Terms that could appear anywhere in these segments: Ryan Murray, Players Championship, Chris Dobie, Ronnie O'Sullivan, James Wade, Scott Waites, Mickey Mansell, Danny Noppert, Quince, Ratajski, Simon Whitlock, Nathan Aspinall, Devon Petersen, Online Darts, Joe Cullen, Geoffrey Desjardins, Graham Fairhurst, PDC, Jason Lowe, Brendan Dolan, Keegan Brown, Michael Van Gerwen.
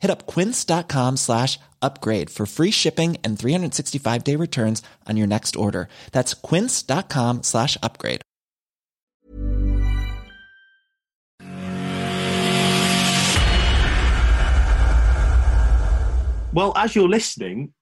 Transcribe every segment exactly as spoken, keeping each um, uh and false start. Hit up quince dot com slash upgrade for free shipping and three sixty-five day returns on your next order. That's quince dot com slash upgrade. Well, as you're listening,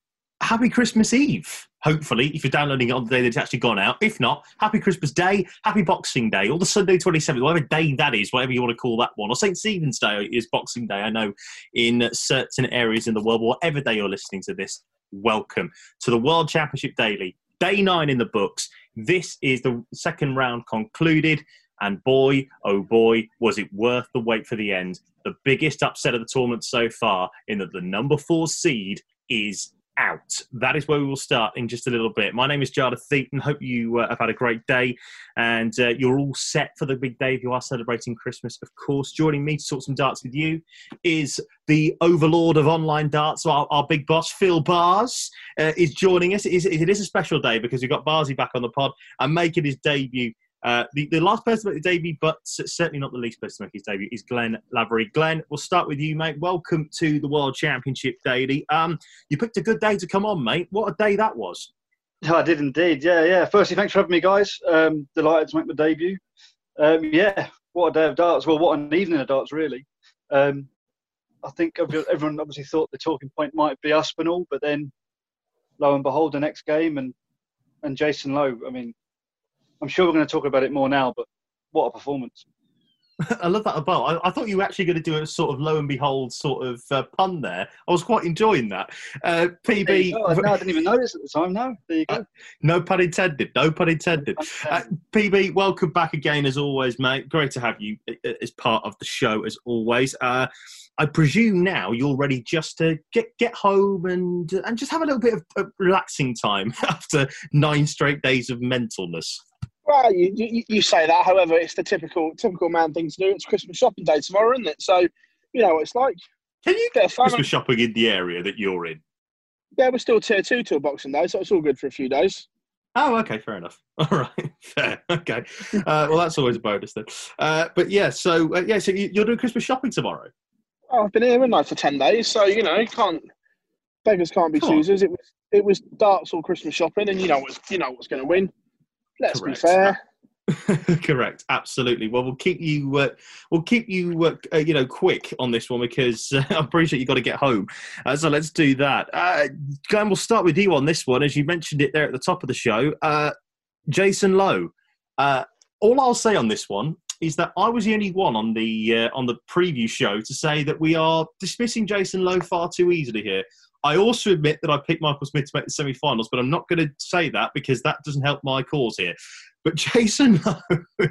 happy Christmas Eve. Hopefully, if you're downloading it on the day that it's actually gone out. If not, happy Christmas Day, happy Boxing Day, or the Sunday twenty-seventh, whatever day that is, whatever you want to call that one. Or Saint Stephen's Day is Boxing Day, I know, in certain areas in the world. Whatever day you're listening to this, welcome to the World Championship Daily. Day nine in the books. This is the second round concluded, and boy, oh boy, was it worth the wait for the end. The biggest upset of the tournament so far, in that the number four seed is out. That is where we will start in just a little bit. My name is Jada Theaton. Hope you uh, have had a great day and uh, you're all set for the big day if you are celebrating Christmas, of course. Joining me to talk some darts with you is the overlord of online darts, our, our big boss, Phil Barrs, uh, is joining us. It is, it is a special day because we've got Barsy back on the pod and making his debut. Uh, the, the last person to make the debut, but certainly not the least person to make his debut, is Glenn Lavery. Glenn, we'll start with you, mate. Welcome to the World Championship Daily. Um, you picked a good day to come on, mate. What a day that was. Oh, I did indeed, yeah, yeah. Firstly, thanks for having me, guys. Um, delighted to make my debut. Um, yeah, what a day of darts. Well, what an evening of darts, really. Um, I think everyone obviously thought the talking point might be Aspinall, but then, lo and behold, the next game and, and Jason Lowe, I mean, I'm sure we're going to talk about it more now, but what a performance. I love that about. I, I thought you were actually going to do a sort of lo and behold sort of uh, pun there. I was quite enjoying that. Uh, P B... No, I didn't even notice at the time, no. There you go. Uh, no pun intended, no pun intended. Uh, P B, welcome back again as always, mate. Great to have you as part of the show as always. Uh, I presume now you're ready just to get get home and, and just have a little bit of uh, relaxing time after nine straight days of mentalness. Well, you, you you say that. However, it's the typical typical man thing to do. It's Christmas shopping day tomorrow, isn't it? So, you know what it's like. Can you get Christmas shopping in the area that you're in? Yeah, we're still tier two till Boxing Day, so it's all good for a few days. Oh, okay, fair enough. All right, fair. Okay. Uh, well, that's always a bonus then. Uh, but yeah, so uh, yeah, so you're doing Christmas shopping tomorrow? Well, I've been here, haven't I, for ten days, so you know, can't beggars can't be choosers. It was it was darts all Christmas shopping, and you know what's you know what's going to win. Let's Correct. be fair. Correct, absolutely. Well, we'll keep you, uh, we'll keep you, uh, uh, you know, quick on this one because uh, I'm pretty sure you've got to get home. Uh, so let's do that. Uh, Glenn, we'll start with you on this one, as you mentioned it there at the top of the show. Uh, Jason Lowe. Uh, all I'll say on this one is that I was the only one on the uh, on the preview show to say that we are dismissing Jason Lowe far too easily here. I also admit that I picked Michael Smith to make the semi-finals, but I'm not going to say that because that doesn't help my cause here. But Jason Lowe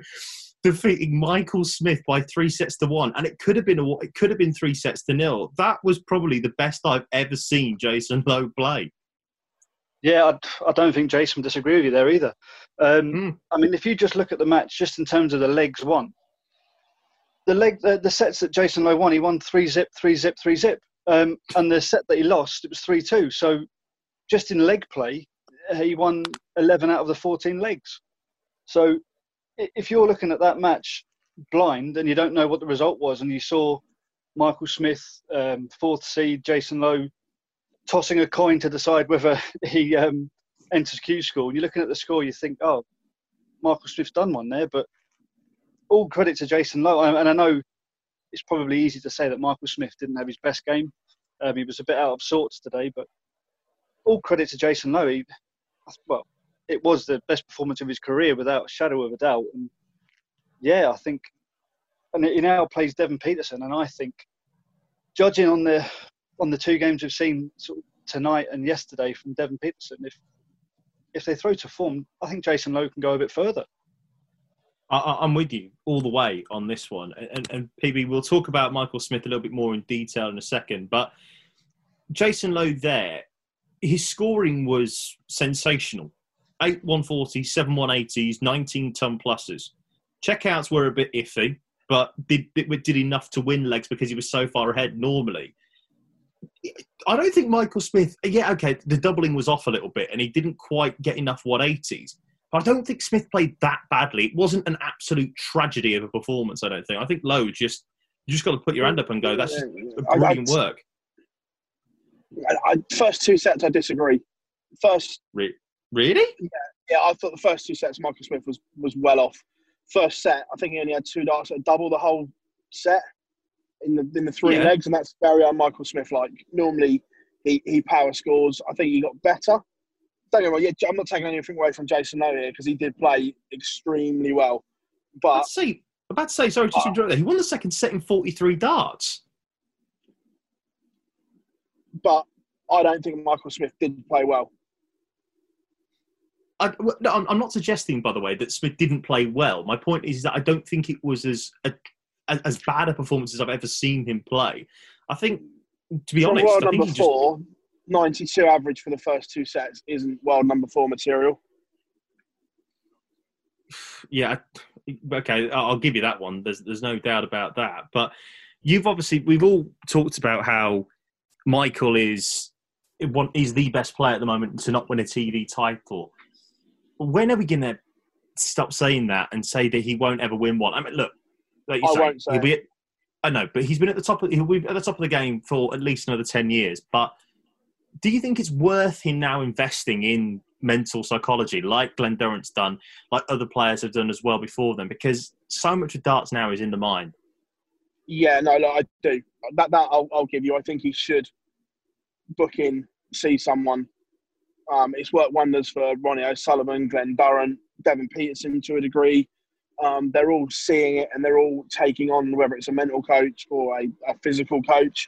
defeating Michael Smith by three sets to one, and it could have been a, it could have been three sets to nil. That was probably the best I've ever seen Jason Lowe play. Yeah, I, I don't think Jason would disagree with you there either. Um, mm. I mean, if you just look at the match, just in terms of the legs won, the leg the, the sets that Jason Lowe won, he won three zip, three zip, three zip. Um, and the set that he lost, it was three two. So just in leg play, he won eleven out of the fourteen legs. So if you're looking at that match blind and you don't know what the result was, and you saw Michael Smith, um, fourth seed Jason Lowe, tossing a coin to decide whether he um, enters Q School, and you're looking at the score, you think, oh, Michael Smith's done one there. But all credit to Jason Lowe. And I know it's probably easy to say that Michael Smith didn't have his best game. Um, he was a bit out of sorts today, but all credit to Jason Lowe. He, well, it was the best performance of his career without a shadow of a doubt. And yeah, I think, and he now plays Devon Petersen, and I think, judging on the on the two games we've seen sort of tonight and yesterday from Devon Petersen, if if they throw to form, I think Jason Lowe can go a bit further. I, I'm with you all the way on this one. And, and P B, we'll talk about Michael Smith a little bit more in detail in a second. But Jason Lowe there, his scoring was sensational. Eight one forties, seven one eighties, nineteen ton pluses. Checkouts were a bit iffy, but did, did enough to win legs because he was so far ahead normally. I don't think Michael Smith... Yeah, OK, the doubling was off a little bit and he didn't quite get enough one eighties. But I don't think Smith played that badly. It wasn't an absolute tragedy of a performance, I don't think. I think Lowe just... You just got to put your hand up and go, that's just brilliant work. I, I, first two sets, I disagree. First... Re- really? Yeah, yeah, I thought the first two sets, Michael Smith was, was well off. First set, I think he only had two darts that double the whole set in the in the three yeah. legs, and that's very un-Michael Smith. Like, normally he, he power scores. I think he got better. Don't get me wrong, yeah, I'm not taking anything away from Jason Lowe here because he did play extremely well. But I'm about to say, I'm about to say sorry, just uh, interrupt there. He won the second set in forty-three darts. But I don't think Michael Smith did play well. I, no, I'm not suggesting, by the way, that Smith didn't play well. My point is that I don't think it was as a, as bad a performance as I've ever seen him play. I think, to be honest, world I think number he four, just... ninety-two average for the first two sets isn't world number four material. Yeah, okay, I'll give you that one. There's there's no doubt about that. But you've obviously, we've all talked about how Michael is is the best player at the moment to not win a T V title. When are we going to stop saying that and say that he won't ever win one? I mean, look, like you I say, won't say. He'll be at, I know, but he's been at the top of, he'll be at the top of the game for at least another ten years. But do you think it's worth him now investing in mental psychology, like Glenn Durrant's done, like other players have done as well before them? Because so much of darts now is in the mind. Yeah, no, look, I do. That that I'll, I'll give you. I think he should book in, see someone. Um, it's worked wonders for Ronnie O'Sullivan, Glenn Durrant, Devon Petersen to a degree. Um, they're all seeing it and they're all taking on, whether it's a mental coach or a, a physical coach.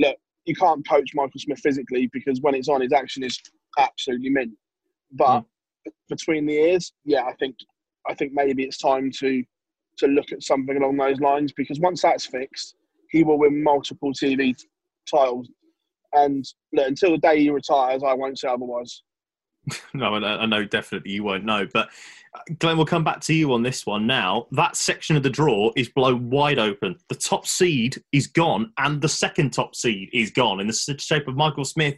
Look, you can't coach Michael Smith physically because when it's on, his action is absolutely mint. But mm. between the ears, yeah, I think I think maybe it's time to to look at something along those lines, because once that's fixed, he will win multiple T V titles. And look, until the day he retires, I won't say otherwise. No, I know definitely you won't know. But Glenn, we'll come back to you on this one now. That section of the draw is blown wide open. The top seed is gone and the second top seed is gone in the shape of Michael Smith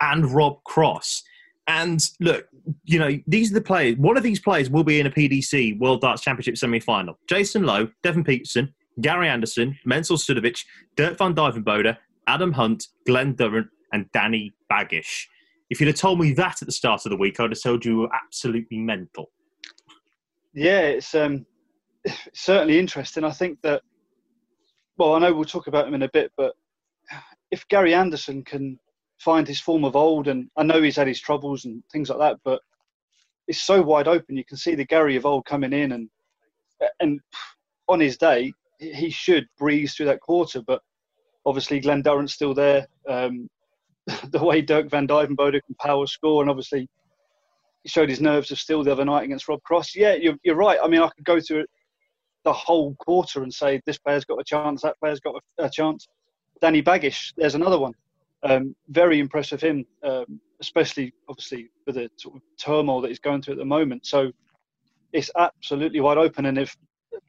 and Rob Cross. And look, you know, these are the players. One of these players will be in a P D C World Darts Championship semi-final. Jason Lowe, Devon Petersen, Gary Anderson, Mensur Suljovic, Dirk van Duijvenbode, Adam Hunt, Glenn Durrant and Danny Baggish. If you'd have told me that at the start of the week, I'd have told you you were absolutely mental. Yeah, it's um, certainly interesting. I think that, well, I know we'll talk about him in a bit, but if Gary Anderson can find his form of old, and I know he's had his troubles and things like that, but it's so wide open. You can see the Gary of old coming in, and and on his day, he should breeze through that quarter, but obviously, Glenn Durrant's still there. Um, the way Dirk van Duijvenbode can power score, and obviously he showed his nerves of steel the other night against Rob Cross. Yeah, you're, you're right. I mean, I could go through the whole quarter and say this player's got a chance, that player's got a, a chance. Danny Baggish, there's another one. Um, very impressed with him, um, especially, obviously, with the sort of turmoil that he's going through at the moment. So it's absolutely wide open. And if,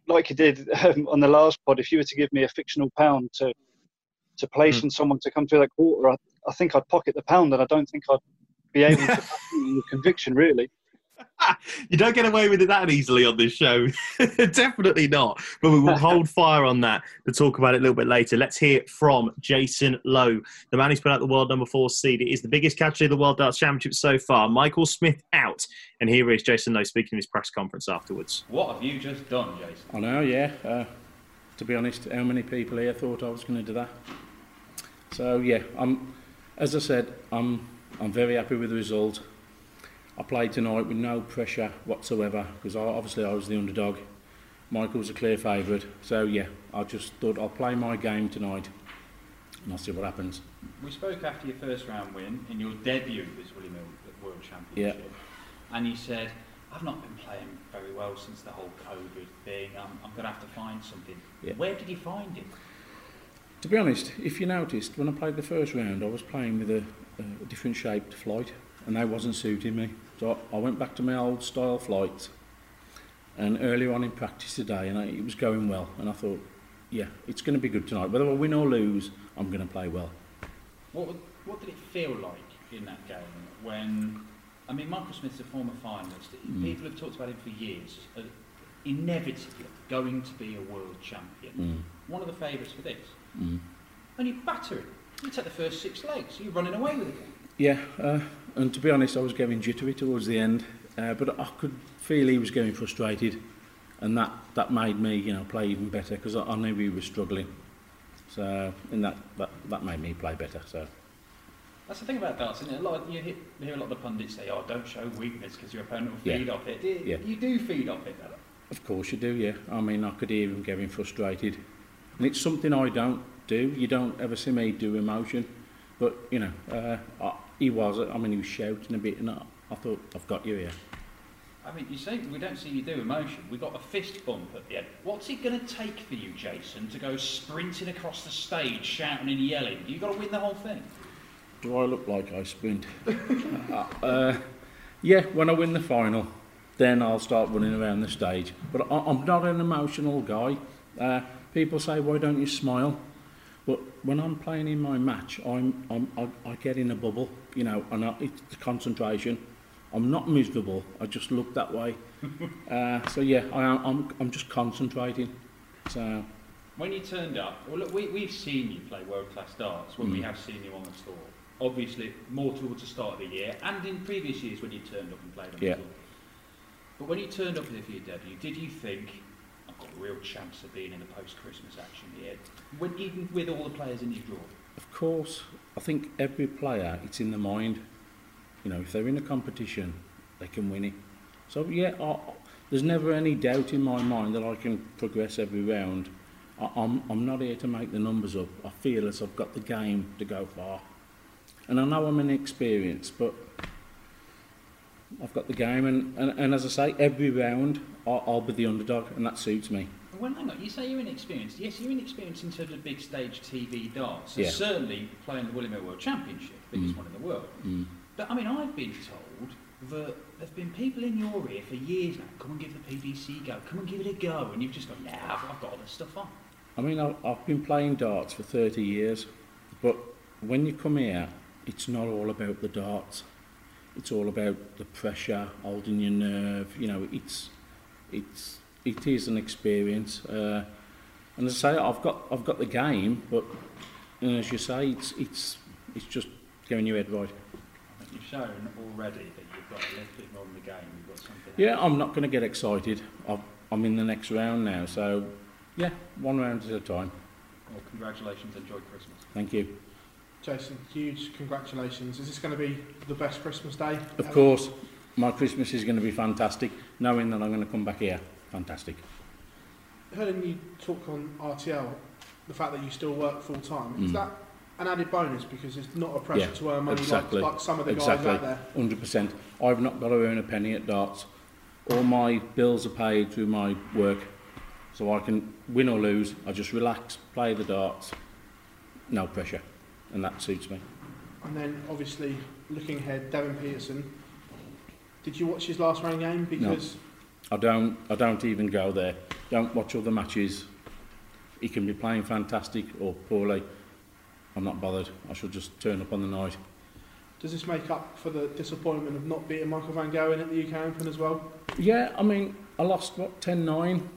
like you did um, on the last pod, if you were to give me a fictional pound to... to place mm. on someone to come through that quarter, I, I think I'd pocket the pound, and I don't think I'd be able to the conviction, really. You don't get away with it that easily on this show. Definitely not. But we will hold fire on that to talk about it a little bit later. Let's hear from Jason Lowe, the man who's put out the world number four seed. It is the biggest casualty of the World Darts Championship so far. Michael Smith out. And here is Jason Lowe speaking in his press conference afterwards. What have you just done, Jason? I know, yeah. Uh, to be honest, how many people here thought I was going to do that? So, yeah, I'm, as I said, I'm, I'm very happy with the result. I played tonight with no pressure whatsoever because obviously I was the underdog. Michael was a clear favourite, so yeah, I just thought I'll play my game tonight and I'll see what happens. We spoke after your first round win in your debut as Willie Mill at the World Championship, yeah. And you said, I've not been playing very well since the whole COVID thing, I'm, I'm going to have to find something. Yeah. Where did you find it? To be honest, if you noticed, when I played the first round I was playing with a, a different shaped flight. And they wasn't suiting me, so I went back to my old style flight. And earlier on in practice today, and I, it was going well, and I thought, yeah, it's going to be good tonight. Whether I win or lose, I'm going to play well. What what did it feel like in that game when, I mean, Michael Smith's a former finalist. Mm. People have talked about him for years. Uh, inevitably going to be a world champion. Mm. One of the favourites for this. Mm. And you batter him. You take the first six legs. You're running away with it. Yeah. Uh, And to be honest, I was getting jittery towards the end, uh, but I could feel he was getting frustrated, and that, that made me, you know, play even better because I, I knew he was struggling. So, and that, that that made me play better. So that's the thing about darts, isn't it? A lot of, you, hear, you hear a lot of the pundits say, "Oh, don't show weakness because your opponent will feed yeah. off it." You, yeah. you do feed off it, though. Of course you do. Yeah. I mean, I could hear him getting frustrated, and it's something I don't do. You don't ever see me do emotion, but you know, uh, I. He was, I mean, he was shouting a bit, and I, I thought, I've got you here. I mean, you say we don't see you do emotion. We got a fist bump at the end. What's it going to take for you, Jason, to go sprinting across the stage, shouting and yelling? You got to win the whole thing. Do I look like I sprint? uh, uh, yeah, when I win the final, then I'll start running around the stage. But I, I'm not an emotional guy. Uh, people say, why don't you smile? But when I'm playing in my match, I'm, I'm, I, I get in a bubble, you know, and I, it's the concentration. I'm not miserable, I just look that way. uh, so yeah, I, I'm, I'm just concentrating. So when you turned up, well, look, we, we've seen you play world-class darts when mm. we have seen you on the tour. Obviously, more towards the start of the year, and in previous years when you turned up and played on yeah. the tour. But when you turned up for your debut, did you think, a real chance of being in the post-Christmas action here, when, even with all the players in your draw? Of course. I think every player, it's in the mind. You know, if they're in a competition, they can win it. So, yeah, I, there's never any doubt in my mind that I can progress every round. I, I'm, I'm not here to make the numbers up. I feel as I've got the game to go far. And I know I'm inexperienced, but I've got the game, and, and, and as I say, every round I'll, I'll be the underdog, and that suits me. Well, hang on, you say you're inexperienced. Yes, you're inexperienced in terms of big stage T V darts, yeah. and certainly playing the Willie Mill World Championship, biggest mm. one in the world. Mm. But I mean, I've been told that there've been people in your ear for years now, come and give the P D C a go, come and give it a go, and you've just gone, nah, I've, I've got all this stuff on. I mean, I've, I've been playing darts for thirty years, but when you come here, it's not all about the darts. It's all about the pressure, holding your nerve. You know, it's it's it is an experience. Uh, and as I say, I've got I've got the game, but you know, as you say, it's it's it's just getting your head right. I think you've shown already that you've got a little bit more in the game. You've got something. Yeah, I'm not going to get excited. I've, I'm in the next round now, so yeah, one round at a time. Well, congratulations. Enjoy Christmas. Thank you. Jason, huge congratulations. Is this going to be the best Christmas day? Of ever? course. My Christmas is going to be fantastic, knowing that I'm going to come back here. Fantastic. Hearing you talk on R T L, the fact that you still work full-time, mm. is that an added bonus? Because it's not a pressure yeah, to earn money exactly. like, like some of the exactly. guys out there. one hundred percent. I've not got to earn a penny at darts. All my bills are paid through my work, so I can win or lose. I just relax, play the darts, no pressure. And that suits me. And then, obviously, looking ahead, Devon Petersen. Did you watch his last round game? Because no, I don't. I don't even go there. Don't watch other matches. He can be playing fantastic or poorly. I'm not bothered. I should just turn up on the night. Does this make up for the disappointment of not beating Michael Van Gerwen at the U K Open as well? Yeah, I mean, I lost, what, ten nine?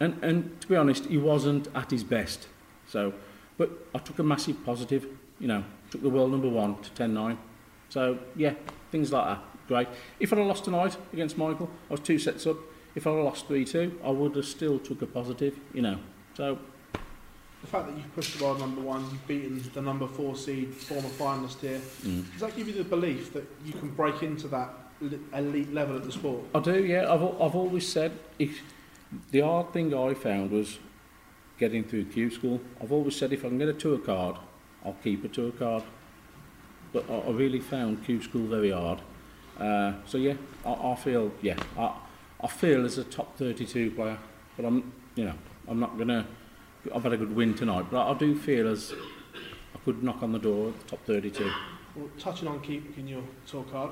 And, and to be honest, he wasn't at his best. So, but I took a massive positive, you know, took the world number one to ten nine. So, yeah, things like that, great. If I'd have lost tonight against Michael, I was two sets up. If I'd have lost three two, I would have still took a positive, you know. So... The fact that you've pushed the world number one, you've beaten the number four seed, former finalist here, mm. does that give you the belief that you can break into that elite level of the sport? I do, yeah. I've, I've always said, if, the hard thing I found was getting through Q School. I've always said if I can get a tour card, I'll keep a tour card. But I, I really found Q School very hard. Uh, so yeah, I, I feel, yeah, I, I feel as a top thirty-two player, but I'm, you know, I'm not going to... I've had a good win tonight, but I do feel as I could knock on the door at the top thirty-two. Well, touching on keeping your tour card,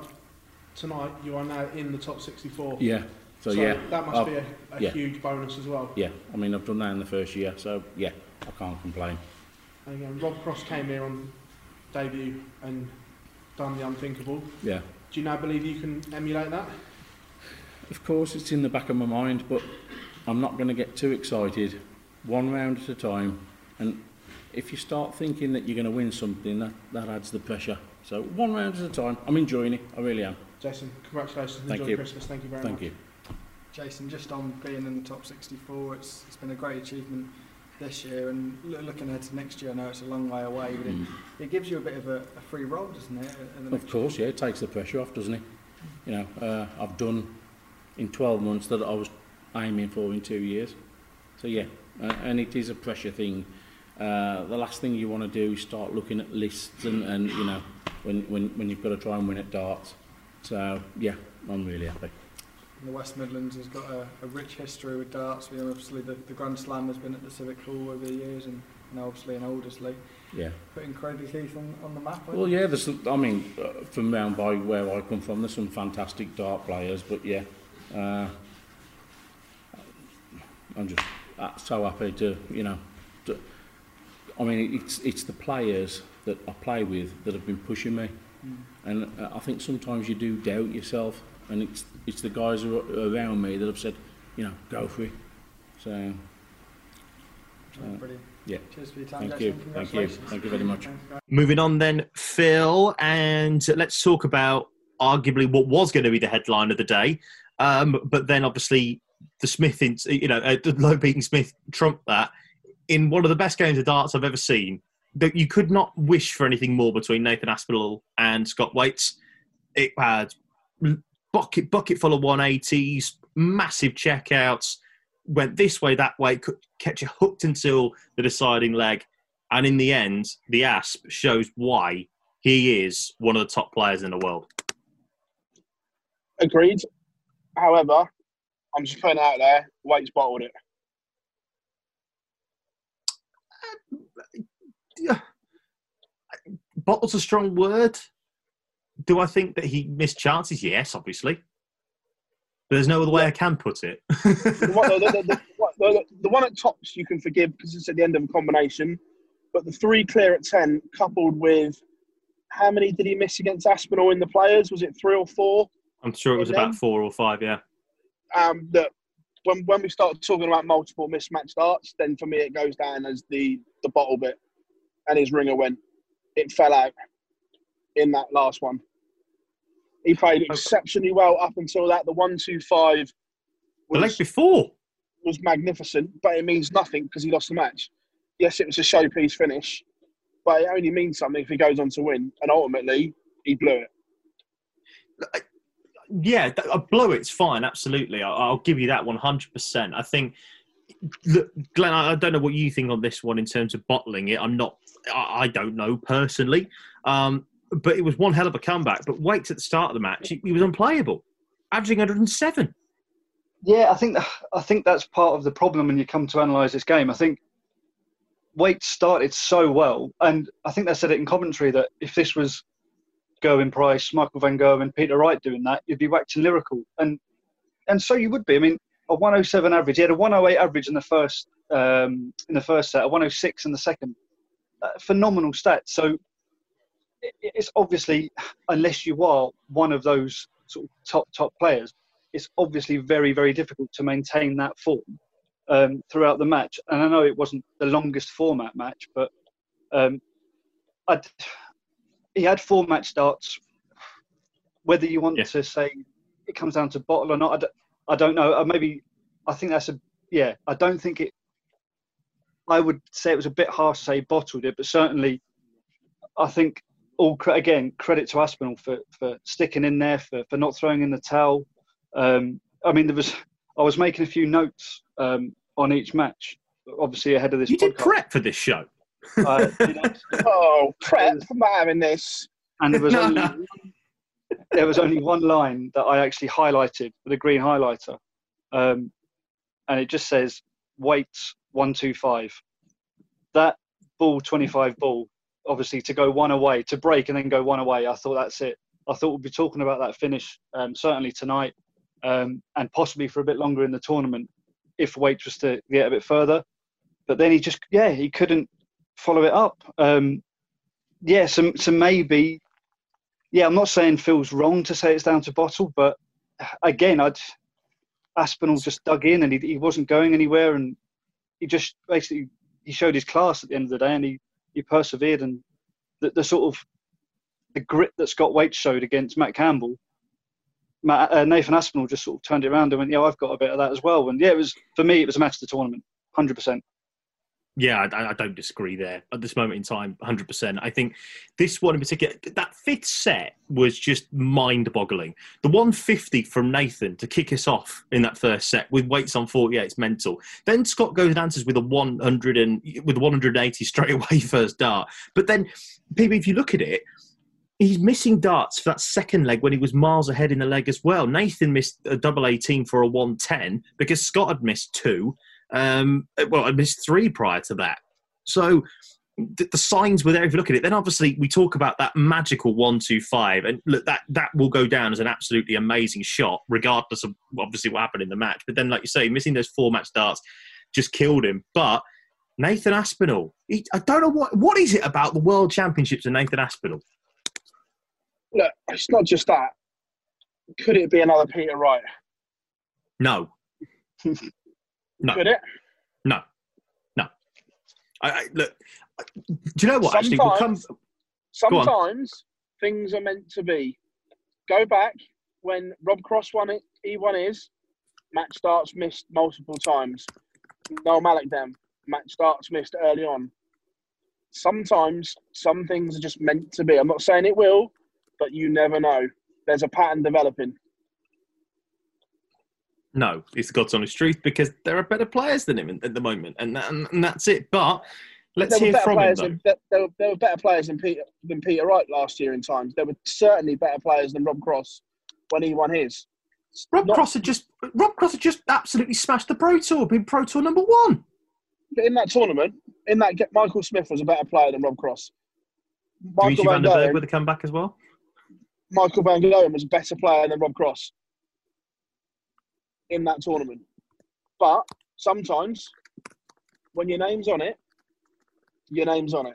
tonight you are now in the top sixty-four. Yeah, so, so yeah. that must I've, be a, a yeah. huge bonus as well. Yeah, I mean, I've done that in the first year, so yeah, I can't complain. And again, Rob Cross came here on debut and done the unthinkable. Yeah. Do you now believe you can emulate that? Of course, it's in the back of my mind, but I'm not going to get too excited. One round at a time, and if you start thinking that you're going to win something, that, that adds the pressure. So one round at a time. I'm enjoying it, I really am. Jason, congratulations. Enjoy Christmas. Thank you very much. Thank you. Jason, just on being in the top sixty-four, it's, it's been a great achievement this year, and looking ahead to next year, I know it's a long way away, but mm. it, it gives you a bit of a, a free roll, doesn't it? Of course, yeah, it takes the pressure off, doesn't it? You know, uh, I've done in twelve months that I was aiming for in two years. So yeah. Uh, and it is a pressure thing. Uh, the last thing you want to do is start looking at lists and, and you know, when, when, when you've got to try and win at darts. So, yeah, I'm really happy. And the West Midlands has got a, a rich history with darts. You know, obviously, the, the Grand Slam has been at the Civic Hall over the years, and now obviously in Aldersley. Yeah. Putting Cradley Heath on, on the map. Well, yeah, there's, I mean, uh, from round by where I come from, there's some fantastic dart players, but yeah, uh, I'm just. I'm so happy to, you know, to, I mean, it's it's the players that I play with that have been pushing me, mm. and uh, I think sometimes you do doubt yourself, and it's it's the guys who are around me that have said, you know, go for it. So, so brilliant. Yeah. Cheers for your time. Thank you. Thank you. Thank you very much. Moving on then, Phil, and let's talk about arguably what was going to be the headline of the day, um, but then obviously. The Smith, in, you know, uh, Lowe beating Smith trumped that in one of the best games of darts I've ever seen. That you could not wish for anything more between Nathan Aspinall and Scott Waites. It had bucket bucket full of one eighties, massive checkouts, went this way, that way, could kept you hooked until the deciding leg, and in the end, the Asp shows why he is one of the top players in the world. Agreed. However. I'm just putting it out there, Waits bottled it. Uh, yeah. Bottle's a strong word. Do I think that he missed chances? Yes, obviously. But there's no other way yeah. I can put it. the, one, the, the, the, the one at tops you can forgive because it's at the end of a combination. But the three clear at ten, coupled with how many did he miss against Aspinall in the players? Was it three or four? I'm sure it was about four or five, yeah. Um, that when when we start talking about multiple mismatched darts, then for me it goes down as the, the bottle bit, and his ringer went. It fell out in that last one. He played exceptionally well up until that. The one two five, the leg before was magnificent, but it means nothing because he lost the match. Yes, it was a showpiece finish, but it only means something if he goes on to win. And ultimately, he blew it. I Yeah, a blow it's fine, absolutely. I'll give you that one hundred percent. I think, look, Glenn, I don't know what you think on this one in terms of bottling it. I'm not, I don't know personally. Um, but it was one hell of a comeback. But Waits at the start of the match, he was unplayable, averaging one hundred and seven. Yeah, I think, I think that's part of the problem when you come to analyse this game. I think Waits started so well. And I think they said it in commentary that if this was Gerwyn Price, Michael Van Gerwen, Peter Wright doing that, you'd be waxing lyrical. And and so you would be. I mean, a one oh seven average. He had a one oh eight average in the first um, in the first set, a one oh six in the second. Uh, phenomenal stats. So it's obviously, unless you are one of those sort of top, top players, it's obviously very, very difficult to maintain that form um, throughout the match. And I know it wasn't the longest format match, but um, I'd, he had four match starts. Whether you want yeah. to say it comes down to bottle or not, I don't, I don't know. Maybe I think that's a, yeah, I don't think it, I would say it was a bit harsh to say bottled it, but certainly I think all, again, credit to Aspinall for, for sticking in there, for, for not throwing in the towel. Um, I mean, there was, I was making a few notes um, on each match, obviously ahead of this you podcast. Did prep for this show. Uh, you know, oh, prep for having this. And there was no, only... No. There was only one line that I actually highlighted with a green highlighter. Um, and it just says, Waites, one, two, five. That ball, twenty-five ball, obviously to go one away, to break and then go one away. I thought that's it. I thought we'd be talking about that finish, um, certainly tonight, um, and possibly for a bit longer in the tournament if Waites was to get a bit further. But then he just, yeah, he couldn't follow it up. Um, yeah, so, so maybe... Yeah, I'm not saying Phil's wrong to say it's down to bottle, but again, I'd, Aspinall just dug in and he, he wasn't going anywhere, and he just basically he showed his class at the end of the day, and he, he persevered, and the, the sort of the grit that Scott Waites showed against Matt Campbell, Matt, uh, Nathan Aspinall just sort of turned it around and went, yeah, I've got a bit of that as well. And yeah, it was, for me, it was a match of the tournament, one hundred percent. Yeah, I, I don't disagree there. At this moment in time, one hundred percent. I think this one in particular, that fifth set was just mind-boggling. The one fifty from Nathan to kick us off in that first set with Waites on forty-eight, it's mental. Then Scott goes and answers with a one hundred and with a one hundred eighty straight away first dart. But then, P B, if you look at it, he's missing darts for that second leg when he was miles ahead in the leg as well. Nathan missed a double eighteen for a one ten because Scott had missed two. Um, well, I missed three prior to that. So th- the signs were there if you look at it. Then obviously we talk about that magical one two five, and look, that, that will go down as an absolutely amazing shot regardless of obviously what happened in the match. But then, like you say, missing those four match darts just killed him. But Nathan Aspinall, he, I don't know what what is it about the World Championships and Nathan Aspinall? Look, it's not just that. Could it be another Peter Wright? No. No. Could it? No. No. I, I, look, I, do you know what, sometimes, actually? We'll come, sometimes things are meant to be. Go back when Rob Cross won it, he won his. Match starts missed multiple times. Noel Malakdem, match starts missed early on. Sometimes some things are just meant to be. I'm not saying it will, but you never know. There's a pattern developing. No, it's the God's honest truth, because there are better players than him at the moment, and that, and that's it. But let's hear from him, though. In, there, were, there were better players than Peter, than Peter Wright last year in times. There were certainly better players than Rob Cross when he won his. Rob Not, Cross had just Rob Cross had just absolutely smashed the Pro Tour, been Pro Tour number one. But in that tournament, in that Michael Smith was a better player than Rob Cross. Dimitri Van den Bergh with a comeback as well. Michael Van Gerwen was a better player than Rob Cross in that tournament. But sometimes when your name's on it, your name's on it.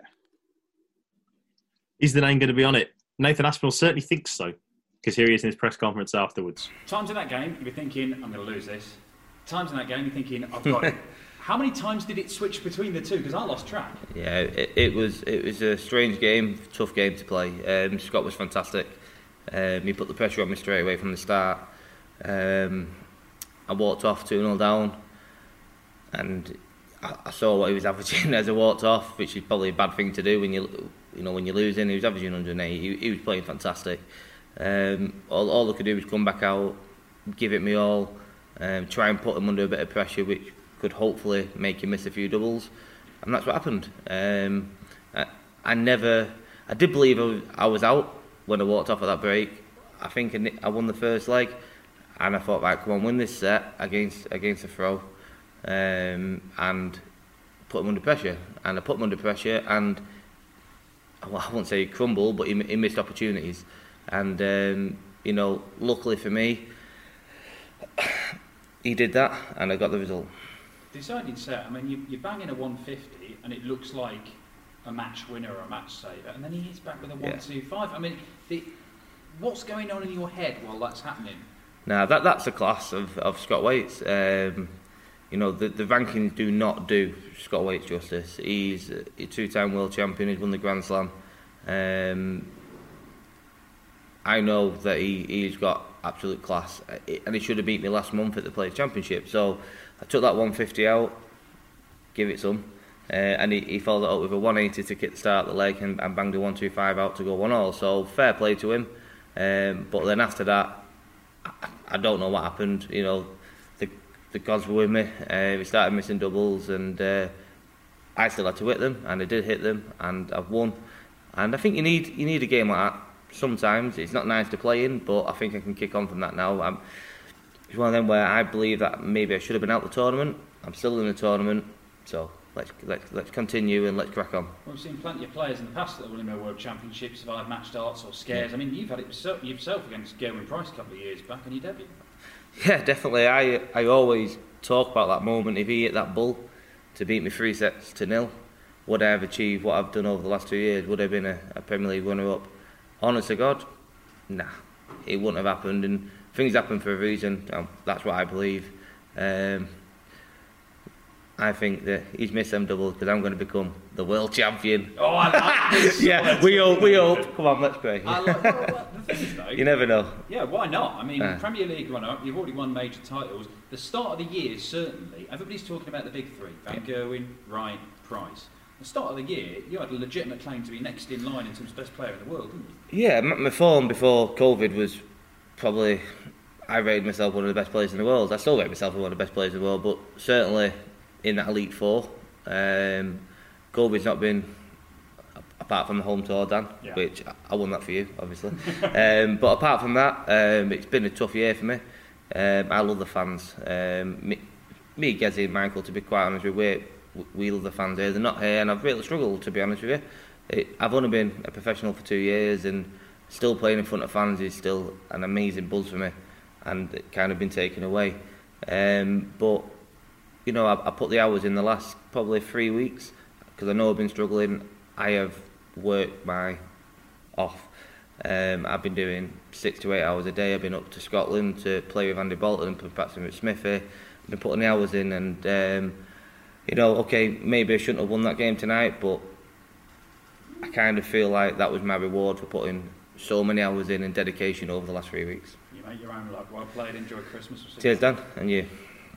Is the name going to be on it? Nathan Aspinall certainly thinks so, because here he is in his press conference afterwards. Times in that game, you'll be thinking, I'm going to lose this. Times in that game, you're thinking, I've got it. How many times did it switch between the two? Because I lost track. Yeah, it, it was it was a strange game, tough game to play. Um, Scott was fantastic. Um, he put the pressure on me straight away from the start. Um, I walked off two nil down, and I saw what he was averaging as I walked off, which is probably a bad thing to do when you, you know, when you're losing. He was averaging one hundred eight. He, he was playing fantastic. Um, all, all I could do was come back out, give it me all, um, try and put him under a bit of pressure, which could hopefully make him miss a few doubles, and that's what happened. Um, I, I never, I did believe I was, I was out when I walked off at that break. I think I, I won the first leg. And I thought, right, come on, win this set against against a throw, um, and put him under pressure. And I put him under pressure, and well, I won't say he crumbled, but he, he missed opportunities. And um, you know, luckily for me, he did that, and I got the result. Deciding set. I mean, you, you're banging a one fifty, and it looks like a match winner or a match saver, and then he hits back with a one, yeah. two, five. I mean, the, what's going on in your head while that's happening? Now that that's the class of, of Scott Waites. Um, you know, the, the rankings do not do Scott Waites justice. He's a two-time world champion. He's won the Grand Slam. Um, I know that he, he's got absolute class, and he should have beat me last month at the Players' Championship. So I took that one fifty out, give it some, uh, and he, he followed it up with a one eighty to kick the start of the leg and, and banged a one twenty-five out to go one all. So fair play to him. Um, but then after that, I, I don't know what happened. You know, the the gods were with me. Uh, we started missing doubles, and uh, I still had to hit them, and I did hit them, and I've won. And I think you need you need a game like that sometimes. It's not nice to play in, but I think I can kick on from that now. I'm, it's one of them where I believe that maybe I should have been out of the tournament. I'm still in the tournament, so let's let's, let's continue and let's crack on. Well, we've seen plenty of players in the past that have won their world championships, survived match darts or scares. Yeah. I mean, you've had it yourself, yourself against Gerwyn Price a couple of years back in your debut. Yeah, definitely. I I always talk about that moment. If he hit that bull to beat me three sets to nil, would I have achieved what I've done over the last two years? Would I have been a, a Premier League runner-up? Honest to God, nah, it wouldn't have happened. And things happen for a reason. Um, that's what I believe. Um, I think that he's missed them doubles because I'm going to become the world champion. Oh, I like this. Yeah, we hope, we hope. Come on, let's pray. I like, well, well, the thing is, though, you never know. Yeah, why not? I mean, uh, Premier League runner-up, you've already won major titles. The start of the year, certainly, everybody's talking about the big three. Van yeah. Gerwen, Wright, Price. At the start of the year, you had a legitimate claim to be next in line in terms of best player in the world, didn't you? Yeah, my form before COVID was probably, I rated myself one of the best players in the world. I still rate myself one of the best players in the world, but certainly in that Elite Four. Um, COVID's not been, apart from the home tour, Dan, yeah. which I won that for you, obviously. um, but apart from that, um, it's been a tough year for me. Um, I love the fans. Um, me, me, Gezi and Michael, to be quite honest with you, we love the fans here. They're not here, and I've really struggled, to be honest with you. It, I've only been a professional for two years, and still playing in front of fans is still an amazing buzz for me, and it kind of been taken away. Um, but you know, I, I put the hours in the last probably three weeks because I know I've been struggling. I have worked my off. Um, I've been doing six to eight hours a day. I've been up to Scotland to play with Andy Boulton and practicing with Smithy. I've been putting the hours in, and um, you know, okay, maybe I shouldn't have won that game tonight, but I kind of feel like that was my reward for putting so many hours in and dedication over the last three weeks. You make your own luck. Well played. Enjoy Christmas. Cheers, Dan, and you.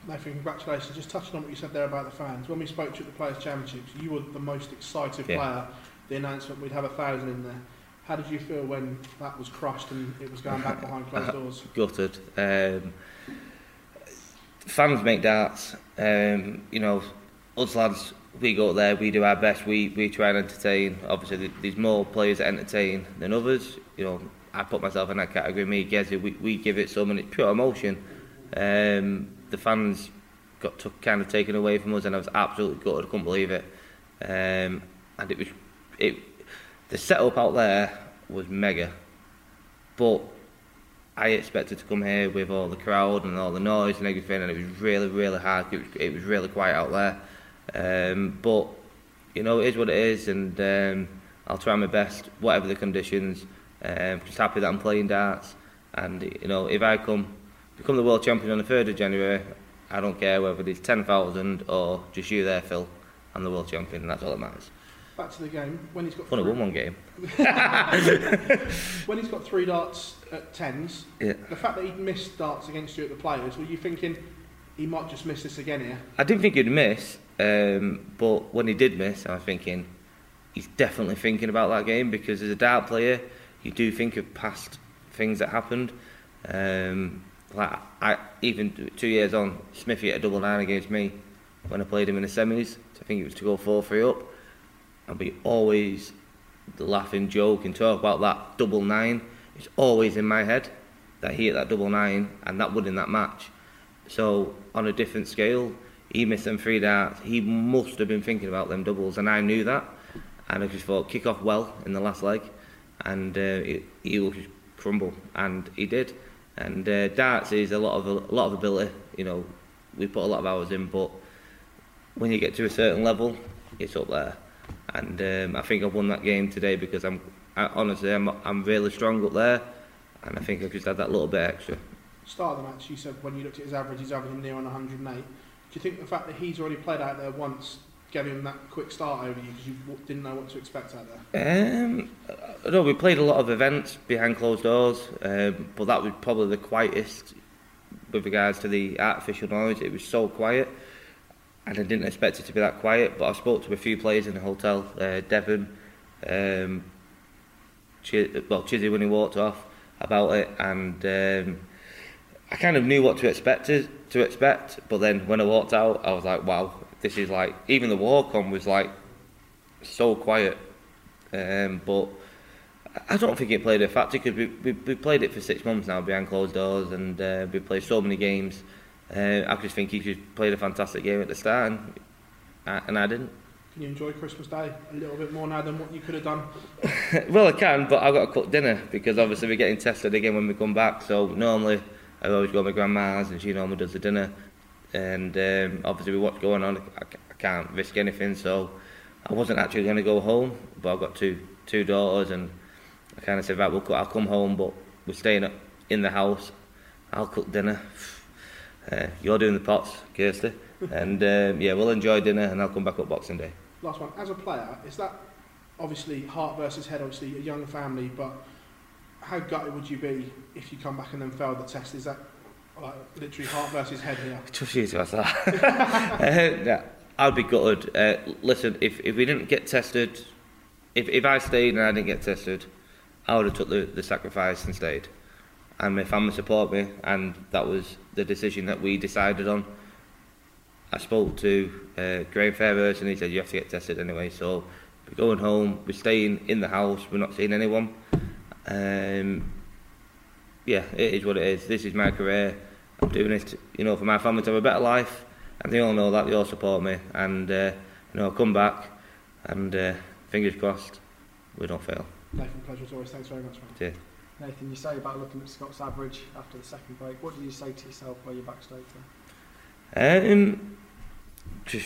Nathan, congratulations. Just touching on what you said there about the fans. When we spoke to you at the Players' Championships, you were the most excited yeah. player. The announcement we'd have a thousand in there. How did you feel when that was crushed and it was going back behind closed doors? Gutted. Um, fans make darts. Um, you know, us lads, we go out there, we do our best, we, we try and entertain. Obviously, there's more players that entertain than others. You know, I put myself in that category. Me, Gezi, we, we give it some, and it's pure emotion. Um, the fans got took, kind of taken away from us, and I was absolutely gutted. I couldn't believe it. Um, and it was, it, the setup out there was mega. But I expected to come here with all the crowd and all the noise and everything, and it was really, really hard. It was, it was really quiet out there. Um, but you know, it is what it is, and um, I'll try my best, whatever the conditions. Um, just happy that I'm playing darts, and you know, if I come become the world champion on the third of January, I don't care whether there's ten thousand or just you there, Phil. I'm the world champion, and that's all that matters. Back to the game. When he's got only won one game. When he's got three darts at tens, yeah. the fact that he missed darts against you at the Players, were you thinking he might just miss this again here? I didn't think he'd miss. Um, but when he did miss, I was thinking, he's definitely thinking about that game, because as a dart player, you do think of past things that happened. Um, like I, even two years on, Smithy hit a double nine against me when I played him in the semis. I think it was to go four three up, and we always laugh and joke and talk about that double nine. It's always in my head that he hit that double nine, and that would in that match. So on a different scale. He missed them three darts. He must have been thinking about them doubles, and I knew that. And I just thought, kick off well in the last leg, and uh, it, he will just crumble, and he did. And uh, darts is a lot of a lot of ability. You know, we put a lot of hours in, but when you get to a certain level, it's up there. and um, I think I won that game today because I'm I, honestly I'm I'm really strong up there, and I think I just had that little bit extra. Start of the match, you said when you looked at his average, he's averaging near on one hundred and eight. Do you think the fact that he's already played out there once gave him that quick start over you because you didn't know what to expect out there? Um, no, we played a lot of events behind closed doors, um, but that was probably the quietest with regards to the artificial noise. It was so quiet, and I didn't expect it to be that quiet. But I spoke to a few players in the hotel, uh, Devon, um, Ch- well, Chizzy when he walked off about it, and um, I kind of knew what to expect. To expect, but then when I walked out, I was like, wow. This is like, even the walk-on was like so quiet, um, but I don't think it played a factor because we, we, we played it for six months now behind closed doors, and uh, we played so many games. Uh, I just think he just played a fantastic game at the start, and I, and I didn't. Can you enjoy Christmas Day a little bit more now than what you could have done? Well, I can, but I've got to cook dinner because obviously we're getting tested again when we come back. So normally I always go to my grandma's and she normally does the dinner. And um, obviously with what's going on, I, I can't risk anything, so I wasn't actually going to go home, but I've got two two daughters, and I kind of said, right, we'll, I'll come home, but we're staying in the house, I'll cook dinner, uh, you're doing the pots, Kirsty, and um, yeah, we'll enjoy dinner, and I'll come back up Boxing Day. Last one, as a player, is that obviously heart versus head, obviously a young family, but how gutted would you be if you come back and then failed the test? Is that like literally heart versus head here? Trust you to ask that. uh, yeah, I'd be gutted. Uh, listen, if, if we didn't get tested, if if I stayed and I didn't get tested, I would have took the, the sacrifice and stayed. And my family support me, and that was the decision that we decided on. I spoke to uh, Graham Fairhurst and he said, you have to get tested anyway, so we're going home, we're staying in the house, we're not seeing anyone. Um, yeah, it is what it is. This is my career. I'm doing this, to, you know, for my family to have a better life, and they all know that. They all support me, and uh, you know, I'll come back, and uh, fingers crossed, we don't fail. Nathan, pleasure as always. Thanks very much, man. Cheers. Nathan, you say about looking at Scott's average after the second break. What do you say to yourself while you're back straight then? Um, just,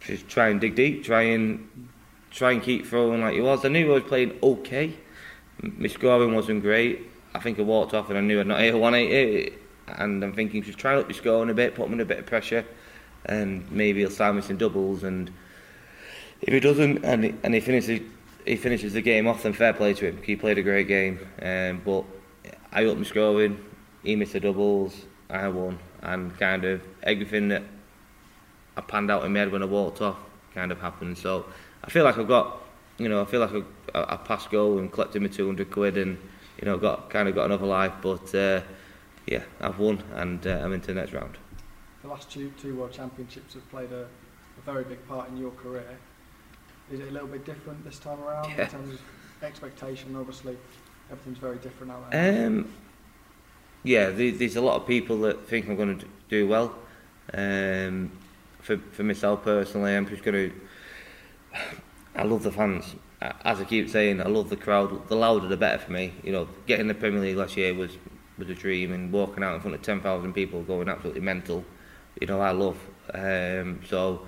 just try and dig deep. Try and, try and keep throwing like he was. I knew I was playing okay. My scoring wasn't great. I think I walked off and I knew I'd not hit a one eighty, and I'm thinking just try and up your scoring a bit, put him in a bit of pressure, and maybe he'll sign me some doubles. And if he doesn't, and he, and he finishes he finishes the game off, then fair play to him. He played a great game, um, but I upped my scoring. He missed the doubles, I won, and kind of everything that I panned out in my head when I walked off kind of happened. So I feel like I've got, you know, I feel like I, I passed goal and collected my two hundred quid and, you know, got kind of got another life, but uh, yeah, I've won, and uh, I'm into the next round. The last two, two World Championships have played a, a very big part in your career. Is it a little bit different this time around? Yeah. In terms of expectation, obviously, everything's very different out there. Um, yeah, there's, there's a lot of people that think I'm going to do well. Um, for for myself personally, I'm just going to. I love the fans. As I keep saying, I love the crowd. The louder, the better for me. You know, getting the Premier League last year was was a dream, and walking out in front of ten thousand people, going absolutely mental. You know, I love. Um, so,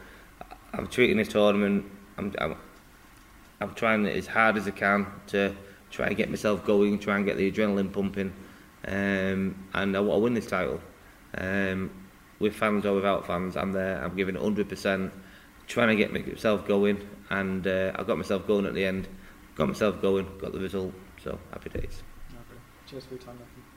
I'm treating this tournament. I'm, I'm I'm trying as hard as I can to try and get myself going, try and get the adrenaline pumping, um, and I want to win this title. Um, with fans or without fans, I'm there. I'm giving it one hundred percent. Trying to get myself going, and uh, I got myself going at the end. Got myself going, got the result, so happy days. Cheers for your time, Nathan.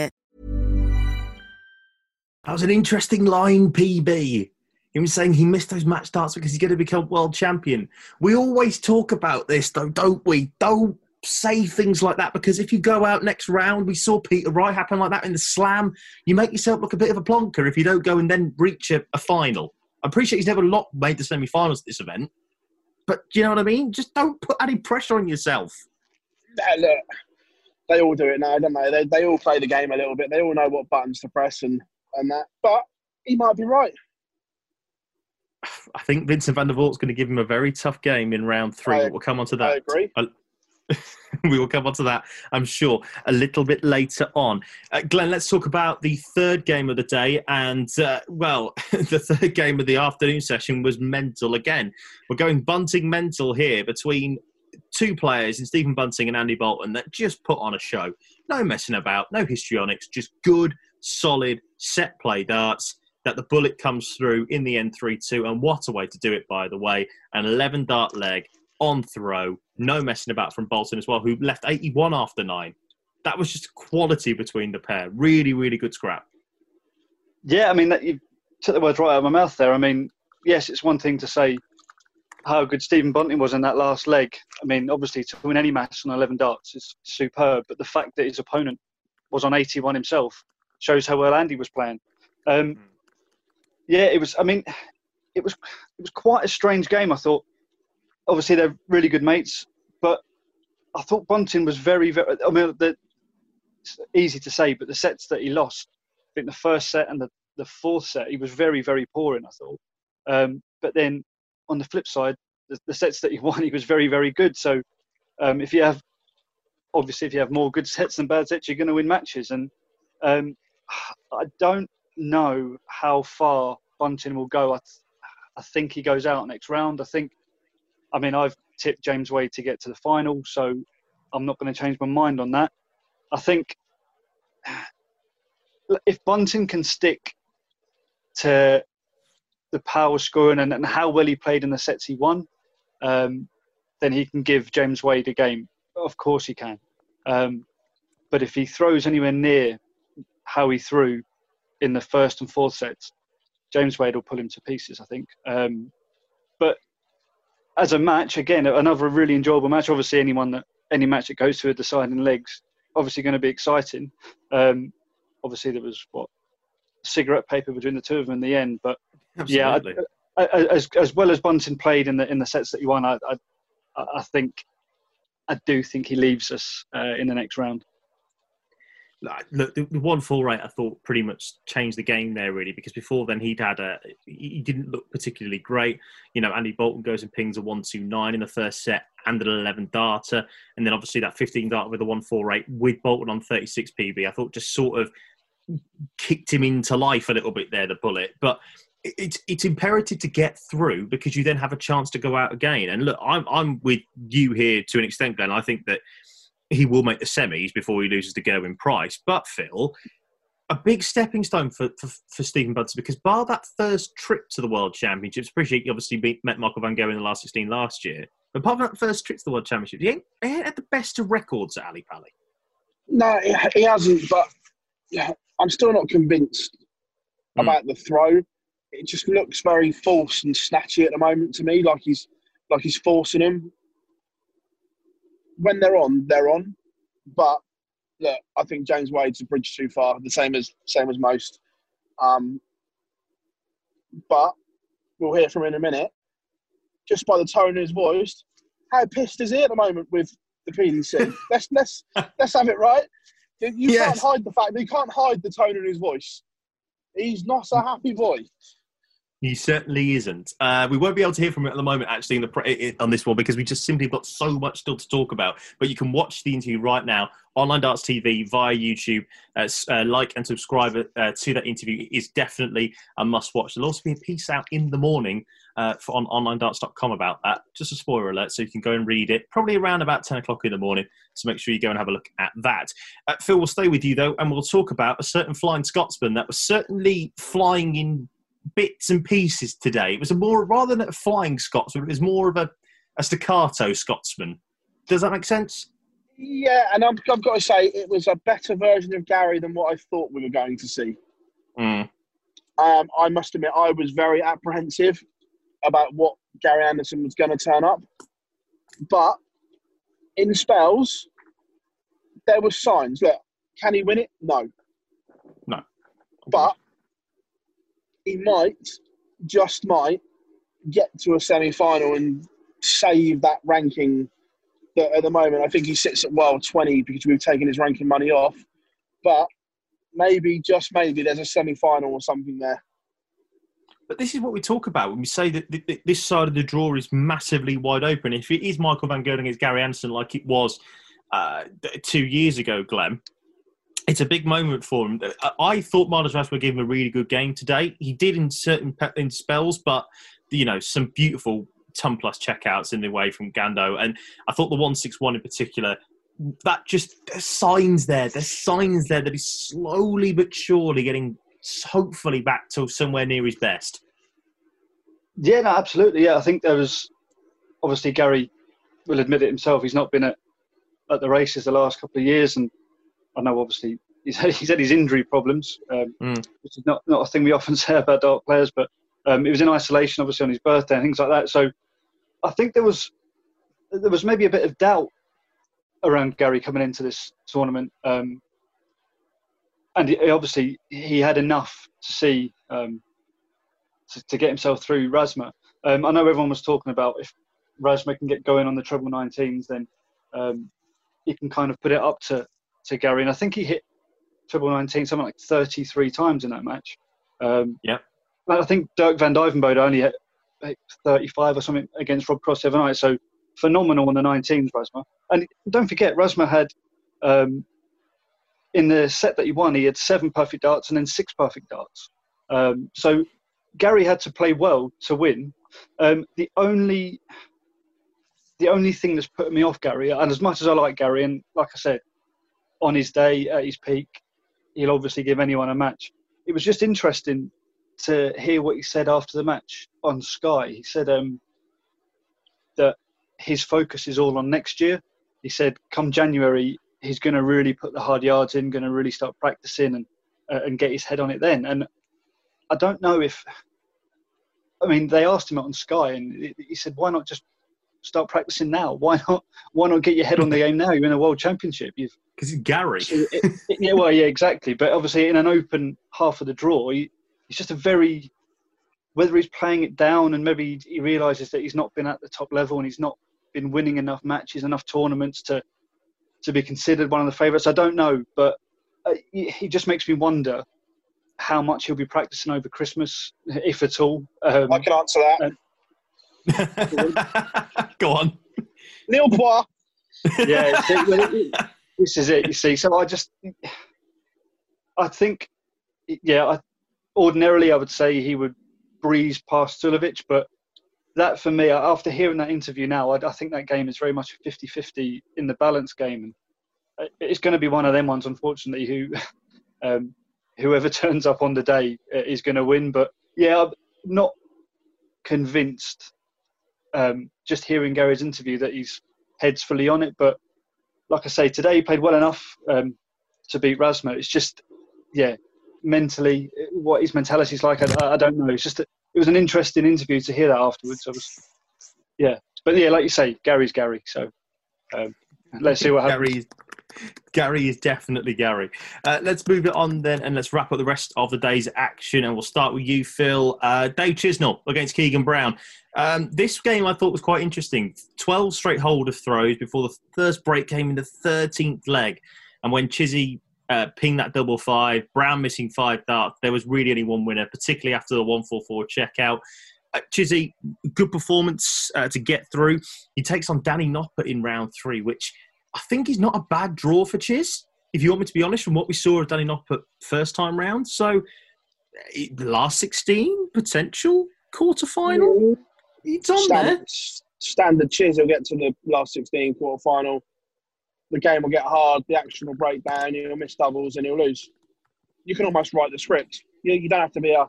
That was an interesting line, P B. He was saying he missed those match starts because he's going to become world champion. We always talk about this, though, don't we? Don't say things like that, because if you go out next round, we saw Peter Wright happen like that in the slam. You make yourself look a bit of a plonker if you don't go and then reach a, a final. I appreciate he's never lot made the semi-finals at this event, but do you know what I mean? Just don't put any pressure on yourself. That look, they all do it now, don't they? They they all play the game a little bit. They all know what buttons to press and. And that, but he might be right. I think Vincent van der Voort's going to give him a very tough game in round three. I, we'll come on to that. I agree. I, we will come on to that, I'm sure, a little bit later on. Uh, Glenn, let's talk about the third game of the day. And, uh, well, the third game of the afternoon session was mental again. We're going Bunting mental here between two players in Stephen Bunting and Andy Boulton that just put on a show. No messing about, no histrionics, just good, solid set play darts that the bullet comes through in the end three two, and what a way to do it, by the way. An eleven dart leg on throw, no messing about from Boulton as well, who left eighty-one after nine. That was just quality between the pair. Really, really good scrap. Yeah, I mean, that, you took the words right out of my mouth there. I mean, yes, it's one thing to say how good Stephen Bunting was in that last leg. I mean, obviously, to win any match on eleven darts is superb, but the fact that his opponent was on eighty-one himself shows how well Andy was playing. Um, yeah, it was. I mean, it was it was quite a strange game. I thought. Obviously, they're really good mates, but I thought Bunting was very, very. I mean, the, it's easy to say, but the sets that he lost, I think the first set and the, the fourth set, he was very, very poor in. I thought, um, but then on the flip side, the, the sets that he won, he was very, very good. So, um, if you have, obviously, if you have more good sets than bad sets, you're going to win matches. And um, I don't know how far Bunting will go. I, th- I think he goes out next round. I think, I mean, I've tipped James Wade to get to the final, so I'm not going to change my mind on that. I think if Bunting can stick to the power scoring and, and how well he played in the sets he won, um, then he can give James Wade a game. Of course he can. Um, but if he throws anywhere near how he threw in the first and fourth sets, James Wade will pull him to pieces, I think. Um, but as a match, again, another really enjoyable match. Obviously, anyone that any match that goes to a deciding legs, obviously going to be exciting. Um, obviously, there was what cigarette paper between the two of them in the end. But Absolutely. yeah, I, I, as as well as Bunting played in the in the sets that he won, I I, I think I do think he leaves us uh, in the next round. Look, the one full right, I thought, pretty much changed the game there, really, because before then he'd had a, he didn't look particularly great. You know, Andy Boulton goes and pings a one two nine in the first set and an eleven darter. And then obviously that fifteen dart with a one four eight with Boulton on thirty-six P B, I thought just sort of kicked him into life a little bit there, the bullet. But it's it's imperative to get through because you then have a chance to go out again. And look, I'm I'm with you here to an extent, Glenn. I think that he will make the semis before he loses to Gerwyn Price. But, Phil, a big stepping stone for, for, for Stephen Bunting, because bar that first trip to the World Championships, appreciate you obviously beat, met Michael Van Gerwen in the last sixteen last year, but apart from that first trip to the World Championships, he ain't, he ain't had the best of records at Ali Pali. No, he hasn't, but yeah, I'm still not convinced mm. about the throw. It just looks very false and snatchy at the moment to me, like he's like he's forcing him. When they're on, they're on. But look, I think James Wade's a bridge too far, the same as same as most. Um, but we'll hear from him in a minute. Just by the tone of his voice, how pissed is he at the moment with the P D C? let's let's let's have it right. You yes. can't hide the fact that he can't hide the tone in his voice. He's not a happy boy. He certainly isn't. Uh, we won't be able to hear from him at the moment, actually, in the pre- on this one, because we just simply have got so much still to talk about. But you can watch the interview right now on Online Darts T V via YouTube. Uh, uh, like and subscribe uh, to that interview. It is definitely a must-watch. There'll also be a piece out in the morning uh, for, on online darts dot com about that. Just a spoiler alert, so you can go and read it, probably around about ten o'clock in the morning. So make sure you go and have a look at that. Uh, Phil, we'll stay with you, though, and we'll talk about a certain flying Scotsman that was certainly flying in bits and pieces today. It was a more, rather than a flying Scotsman, it was more of a, a staccato Scotsman. Does that make sense? Yeah, and I've, I've got to say, it was a better version of Gary than what I thought we were going to see. Mm. Um, I must admit, I was very apprehensive about what Gary Anderson was going to turn up. But in spells, there were signs. Look, can he win it? No. No. But he might, just might, get to a semi-final and save that ranking that at the moment. I think he sits at world twenty because we've taken his ranking money off. But maybe, just maybe, there's a semi-final or something there. But this is what we talk about when we say that th- th- this side of the draw is massively wide open. If it is Michael Van Gerwen against Gary Anderson like it was uh, two years ago, Glenn, it's a big moment for him. I thought Madars Razma gave him a really good game today. He did in certain pe- in spells, but, you know, some beautiful ton-plus checkouts in the way from Gando. And I thought the one six one in particular, that just, there's signs there. There's signs there that he's slowly but surely getting, hopefully, back to somewhere near his best. Yeah, no, absolutely. Yeah, I think there was, obviously, Gary will admit it himself. He's not been at, at the races the last couple of years, and I know, obviously, he's had, he's had his injury problems, um, mm. which is not, not a thing we often say about dart players, but um, it was in isolation, obviously, on his birthday and things like that. So I think there was there was maybe a bit of doubt around Gary coming into this tournament. Um, and he, obviously, he had enough to see, um, to, to get himself through Razma. Um, I know everyone was talking about if Razma can get going on the treble nineteens, then um, he can kind of put it up to to Gary, and I think he hit triple nineteen something like thirty-three times in that match. Um, yeah. And I think Dirk van Duijvenbode only hit thirty-five or something against Rob Cross the other night, so phenomenal on the nineteens, Razma. And don't forget, Razma had, um, in the set that he won, he had seven perfect darts and then six perfect darts. Um, so Gary had to play well to win. Um, the only the only thing that's put me off Gary, and as much as I like Gary, and like I said, on his day, at his peak, he'll obviously give anyone a match. It was just interesting to hear what he said after the match on Sky. He said um, that his focus is all on next year. He said, come January, he's going to really put the hard yards in, going to really start practicing and uh, and get his head on it then. And I don't know if... I mean, they asked him on Sky, and he said, why not just start practicing now? Why not? Why not get your head on the game now? You're in a world championship. Because it's Gary. it, it, yeah, well, yeah, exactly. But obviously, in an open half of the draw, he, he's just a very. Whether he's playing it down, and maybe he, he realizes that he's not been at the top level, and he's not been winning enough matches, enough tournaments to to be considered one of the favourites. I don't know, but uh, he, he just makes me wonder how much he'll be practicing over Christmas, if at all. Um, I can answer that. And, go on, Neil Poir. Yeah, this is it. You see, so I just, I think, yeah. I, ordinarily, I would say he would breeze past Suljovic, but that for me, after hearing that interview now, I, I think that game is very much fifty-fifty in the balance game, and it's going to be one of them ones, unfortunately. Who, um, whoever turns up on the day is going to win. But yeah, I'm not convinced. Um, just hearing Gary's interview that he's head's fully on it, but like I say, today he played well enough um, to beat Razma. It's just, yeah, mentally, what his mentality's like, I, I don't know. It's just, a, it was an interesting interview to hear that afterwards. I was, yeah, but yeah, like you say, Gary's Gary, so um, let's see what happens. Gary's- Gary is definitely Gary. Uh, let's move it on then, and let's wrap up the rest of the day's action. And we'll start with you, Phil. Uh, Dave Chisnall against Keegan Brown. Um, this game I thought was quite interesting. twelve straight hold of throws before the first break came in the thirteenth leg. And when Chizzy uh, ping that double five, Brown missing five darts. There was really only one winner, particularly after the one four four checkout. Uh, Chizzy, good performance uh, to get through. He takes on Danny Nopper in round three, which I think is not a bad draw for Chiz, if you want me to be honest, from what we saw of Danny Nopper first time round. So the last sixteen, potential quarterfinal. Yeah. It's on standard, there. Standard Chiz will get to the last sixteen quarterfinal. The game will get hard, the action will break down, he'll miss doubles and he'll lose. You can almost write the script. You, you don't have to be a...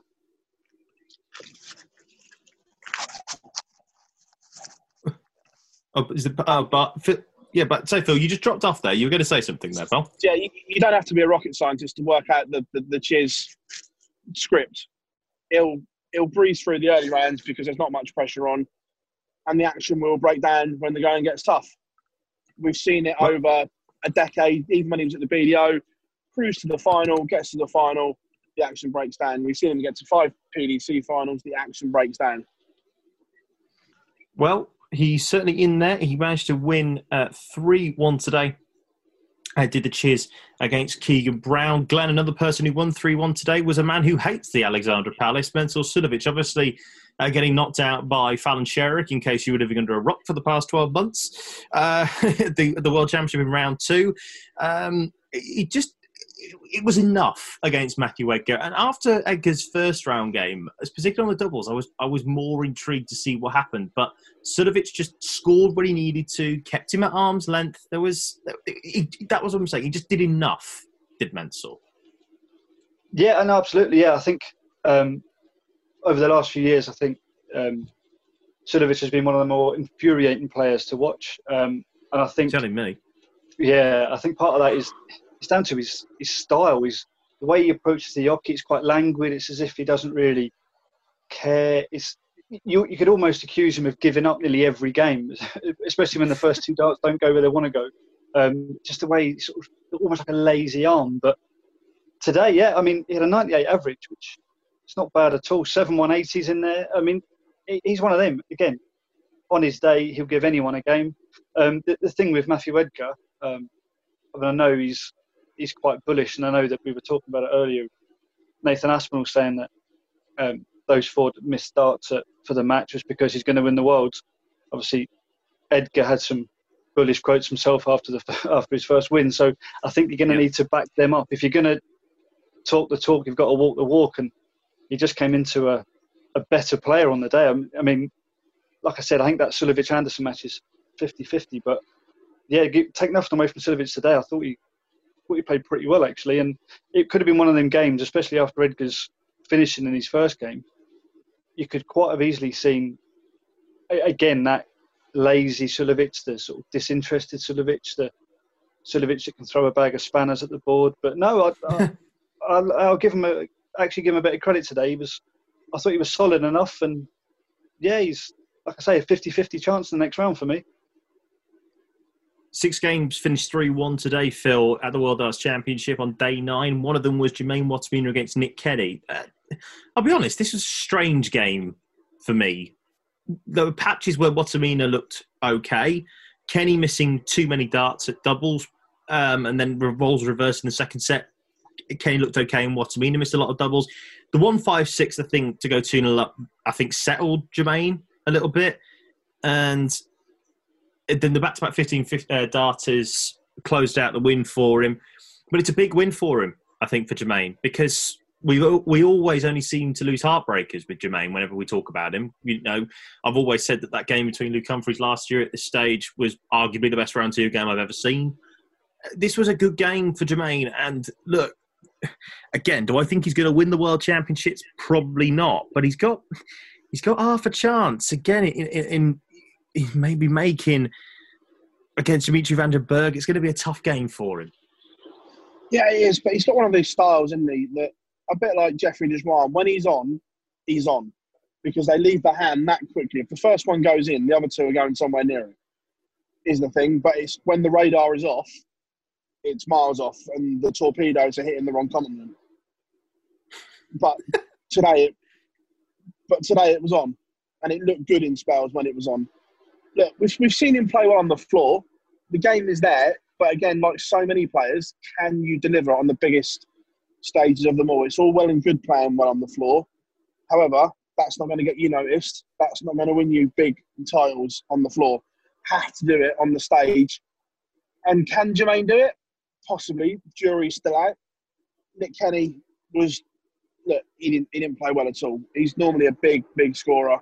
Oh, is the, oh, but yeah, but so Phil, you just dropped off there. You were going to say something there, Phil. Yeah, you, you don't have to be a rocket scientist to work out the the, the Chiz script. It'll it'll breeze through the early rounds because there's not much pressure on, and the action will break down when the going gets tough. We've seen it right. over a decade. Even when he was at the B D O, cruise to the final, gets to the final, the action breaks down. We've seen him get to five P D C finals, the action breaks down. Well. He's certainly in there. He managed to win three one uh, today. Uh, did the Chiz against Keegan Brown. Glenn, another person who won three one today, was a man who hates the Alexandra Palace, Mensur Suljovic, obviously uh, getting knocked out by Fallon Sherrick, in case you were living under a rock for the past twelve months. Uh, the, the World Championship in round two. Um, it just... It was enough against Matthew Edgar, and after Edgar's first round game, particularly on the doubles, I was I was more intrigued to see what happened. But Suljovic just scored what he needed to, kept him at arm's length. There was it, it, that was what I'm saying. He just did enough. Did Mensur? Yeah, no, absolutely. Yeah, I think um, over the last few years, I think um, Suljovic has been one of the more infuriating players to watch, um, and I think telling me, yeah, I think part of that is. It's down to his, his style, his, the way he approaches the hockey. It's quite languid. It's as if he doesn't really care. It's you, you could almost accuse him of giving up nearly every game, especially when the first two darts don't go where they want to go. Um, just the way, sort of, almost like a lazy arm. But today, yeah, I mean, he had a ninety-eight average, which it's not bad at all. Seven one eighties in there. I mean, he's one of them. Again, on his day, he'll give anyone a game. Um, the, the thing with Matthew Edgar, um, I mean, I know he's... he's quite bullish, and I know that we were talking about it earlier. Nathan Aspinall saying that um, those four missed darts at, for the match was because he's going to win the Worlds. Obviously, Edgar had some bullish quotes himself after the after his first win, so I think you're going to yeah. need to back them up. If you're going to talk the talk, you've got to walk the walk, and he just came into a, a better player on the day. I, I mean, like I said, I think that Suljovic-Anderson match is fifty fifty, but yeah, take nothing away from Suljovic today. I thought he he played pretty well, actually, and it could have been one of them games, especially after Edgar's finishing in his first game. You could quite have easily seen again that lazy Suljovic, the sort of disinterested Suljovic, the Suljovic that can throw a bag of spanners at the board. But no, I, I, I'll, I'll give him a, actually give him a bit of credit today. He was, I thought he was solid enough, and yeah, he's, like I say, a fifty fifty chance in the next round for me. Six games finished three one today, Phil, at the World Darts Championship on day nine. One of them was Jermaine Wattimena against Nick Keddy. Uh, I'll be honest, this was a strange game for me. There were patches where Wattimena looked okay. Kenny missing too many darts at doubles, um, and then Revolves reversed in the second set. Kenny looked okay and Wattimena missed a lot of doubles. The one five six, I think, to go two nil up, I think settled Jermaine a little bit. And... then the back-to-back fifteen fifty uh, darters closed out the win for him. But it's a big win for him, I think, for Jermaine, because we we always only seem to lose heartbreakers with Jermaine whenever we talk about him. You know, I've always said that that game between Luke Humphries last year at this stage was arguably the best round two game I've ever seen. This was a good game for Jermaine. And look, again, do I think he's going to win the World Championships? Probably not. But he's got he's got half a chance. Again, in... in He's maybe making against Dimitri Van den Bergh. It's going to be a tough game for him. Yeah, it is. But he's got one of these styles, isn't he? That a bit like Geoffrey Desjardins. When he's on, he's on, because they leave the hand that quickly. If the first one goes in, the other two are going somewhere near it. Is the thing. But it's when the radar is off, it's miles off, and the torpedoes are hitting the wrong continent. But today, it, but today it was on, and it looked good in spells when it was on. Look, we've, we've seen him play well on the floor. The game is there, But again, like so many players, can you deliver on the biggest stages of them all? It's all well and good playing well on the floor. However, that's not going to get you noticed. That's not going to win you big titles on the floor. Have to do it on the stage. And can Jermaine do it? Possibly. Jury's still out. Nick Kenny was... Look, he didn't, he didn't play well at all. He's normally a big, big scorer.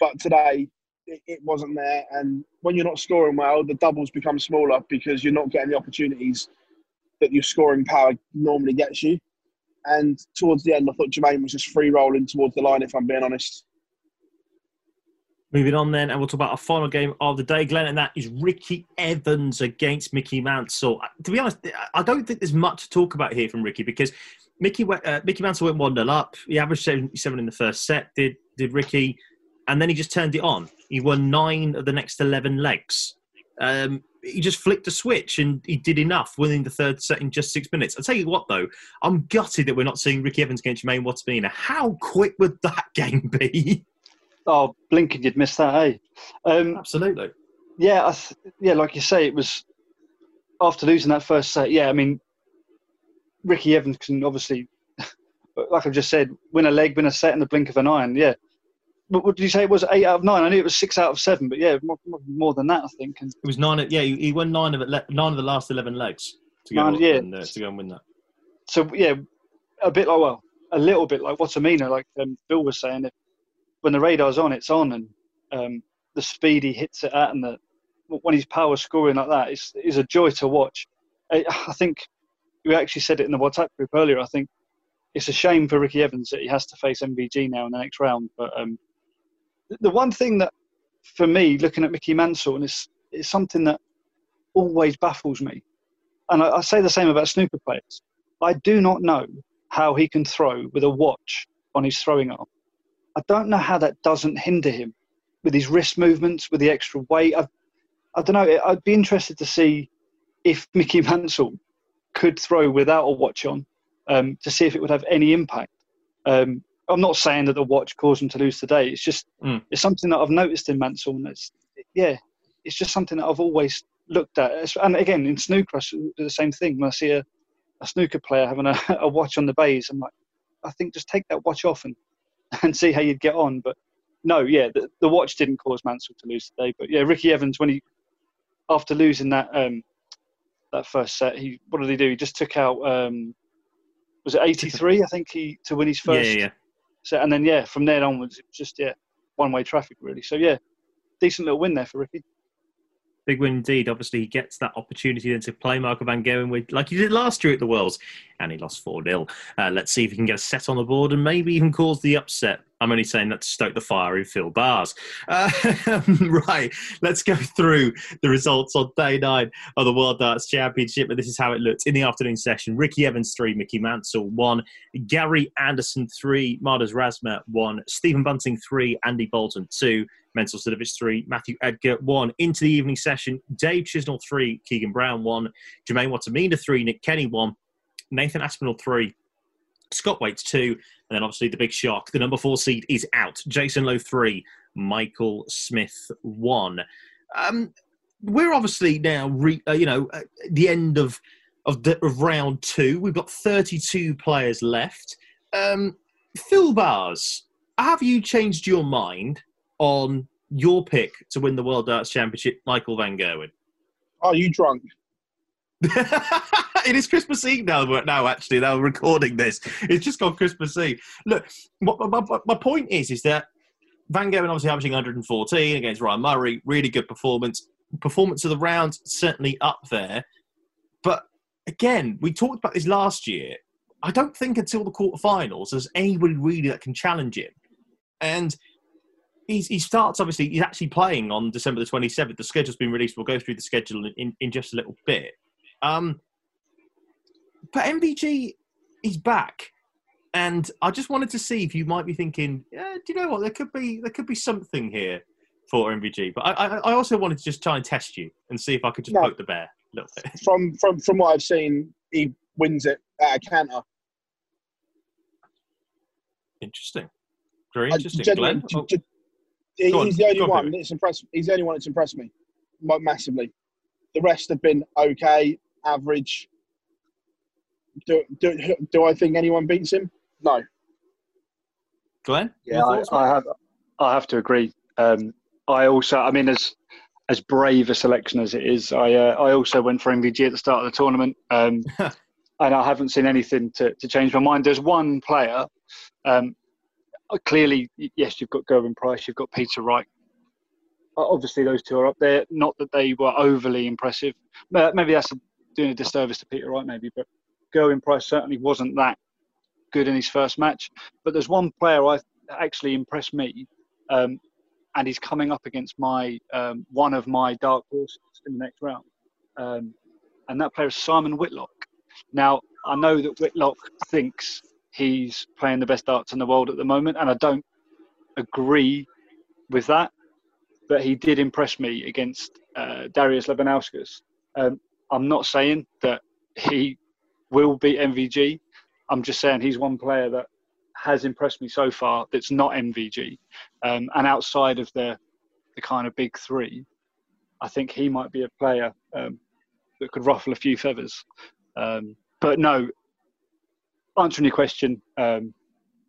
But today, it, it wasn't there. And when you're not scoring well, the doubles become smaller because you're not getting the opportunities that your scoring power normally gets you. And towards the end, I thought Jermaine was just free-rolling towards the line, if I'm being honest. Moving on then, and we'll talk about our final game of the day, Glenn, and that is Ricky Evans against Mickey Mansell. To be honest, I don't think there's much to talk about here from Ricky because... Mickey uh, Mickey Mansell went one nil up. He averaged seventy-seven in the first set, did did Ricky, and then he just turned it on. He won nine of the next eleven legs. Um, he just flicked a switch and he did enough, winning the third set in just six minutes. I'll tell you what, though, I'm gutted that we're not seeing Ricky Evans against Jermaine Wattimena. How quick would that game be? Oh, blinking, you'd miss that, eh? Um, Absolutely. Yeah, I th- yeah, like you say, it was after losing that first set, yeah, I mean, Ricky Evans can obviously, like I've just said, win a leg, win a set in the blink of an eye. Yeah. But what did you say? It was eight out of nine. I knew it was six out of seven, but yeah, more, more than that, I think. And it was nine. Yeah, he won nine of it, nine of the last eleven legs to go, nine, yeah. and, uh, to go and win that. So yeah, a bit like well, a little bit like Wattimena, like um, Bill was saying. If, when the radar's on, it's on, and um, the speed he hits it at, and the when he's power scoring like that, it's is a joy to watch. I, I think. We actually said it in the WhatsApp group earlier. I think it's a shame for Ricky Evans that he has to face M V G now in the next round. But um, the one thing that, for me, looking at Mickey Mansell, and it's, it's something that always baffles me, and I, I say the same about snooker players. I do not know how he can throw with a watch on his throwing arm. I don't know how that doesn't hinder him with his wrist movements, with the extra weight. I, I don't know. I'd be interested to see if Mickey Mansell could throw without a watch on um, to see if it would have any impact. Um, I'm not saying that the watch caused him to lose today. It's just mm. it's something that I've noticed in Mansell. And it's, yeah, it's just something that I've always looked at. And again, in snooker, I do the same thing. When I see a, a snooker player having a, a watch on the bays, I'm like, I think just take that watch off and, and see how you'd get on. But no, yeah, the, the watch didn't cause Mansell to lose today. But yeah, Ricky Evans, when he after losing that... Um, That first set, he what did he do? He just took out um, was it eighty-three? I think he to win his first yeah, yeah, yeah. set, and then yeah, from there onwards, it was just yeah, one-way traffic really. So yeah, decent little win there for Ricky. Big win indeed. Obviously, he gets that opportunity then to play Michael Van Gerwen with like he did last year at the Worlds, and he lost four nil. Uh, let's see if he can get a set on the board and maybe even cause the upset. I'm only saying that to stoke the fire in Phil Barrs. Uh, right, let's go through the results on day nine of the World Darts Championship, and this is how it looked in the afternoon session. Ricky Evans, three. Mickey Mansell, one. Gary Anderson, three. Madars Razma, one. Stephen Bunting, three. Andy Boulton, two. Mensur Suljovic, three. Matthew Edgar, one. Into the evening session, Dave Chisnall, three. Keegan Brown, one. Jermaine Wattimena, three. Nick Kenny, one. Nathan Aspinall, three. Scott Waites, two. And then, obviously, the big shock. The number four seed is out. Jason Lowe, three. Michael Smith, one. Um, we're obviously now, re- uh, you know, at the end of, of, the, of round two. We've got thirty-two players left. Um, Phil Barrs, have you changed your mind on your pick to win the World Darts Championship, Michael Van Gerwen? Are you drunk? It is Christmas Eve now, now actually, now we're recording this. It's just gone Christmas Eve. Look, my, my, my point is, is that Van Gerwen obviously averaging one hundred fourteen against Ryan Murray, really good performance. Performance of the round, certainly up there. But again, we talked about this last year. I don't think until the quarterfinals there's anybody really that can challenge him. And he's, he starts, obviously, he's actually playing on December the twenty-seventh. The schedule's been released. We'll go through the schedule in, in just a little bit. Um, but M B G is back, and I just wanted to see if you might be thinking, yeah, do you know what? There could be there could be something here for M B G. But I, I, I also wanted to just try and test you and see if I could just no. poke the bear a little bit. From from from what I've seen, he wins it at a canter. Interesting, very interesting. I, Glenn, g- g- oh. g- he's on, the only on, one that's impressed. He's the only one that's impressed me massively. The rest have been okay, average. Do, do, do I think anyone beats him? No. Glenn? Yeah, I, I have. I have to agree. Um, I also, I mean, as as brave a selection as it is, I uh, I also went for M V G at the start of the tournament, um, and I haven't seen anything to, to change my mind. There's one player, um, clearly, yes, you've got Gerwyn Price, you've got Peter Wright. Obviously, those two are up there. Not that they were overly impressive. Maybe that's doing a disservice to Peter Wright, maybe, but Gerwyn Price certainly wasn't that good in his first match. But there's one player I actually impressed me, um, and he's coming up against my um, one of my dark horses in the next round. Um, and that player is Simon Whitlock. Now, I know that Whitlock thinks he's playing the best darts in the world at the moment, and I don't agree with that. But he did impress me against uh, Darius Labanauskas. Um, I'm not saying that he will beat M V G. I'm just saying he's one player that has impressed me so far that's not M V G. Um, and outside of the, the kind of big three, I think he might be a player um, that could ruffle a few feathers. Um, but no, answering your question, um,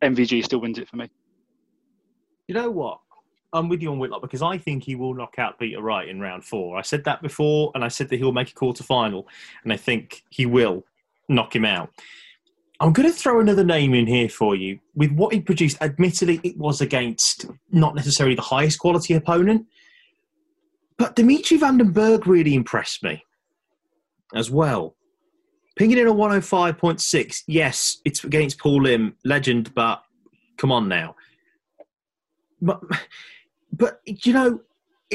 M V G still wins it for me. You know what? I'm with you on Whitlock because I think he will knock out Peter Wright in round four. I said that before, and I said that he'll make a quarterfinal, and I think he will knock him out. I'm going to throw another name in here for you. With what he produced, admittedly, it was against not necessarily the highest quality opponent, but Dimitri Van den Bergh really impressed me as well. Pinging in a one oh five point six. Yes, it's against Paul Lim, legend, but come on now. But... But, you know,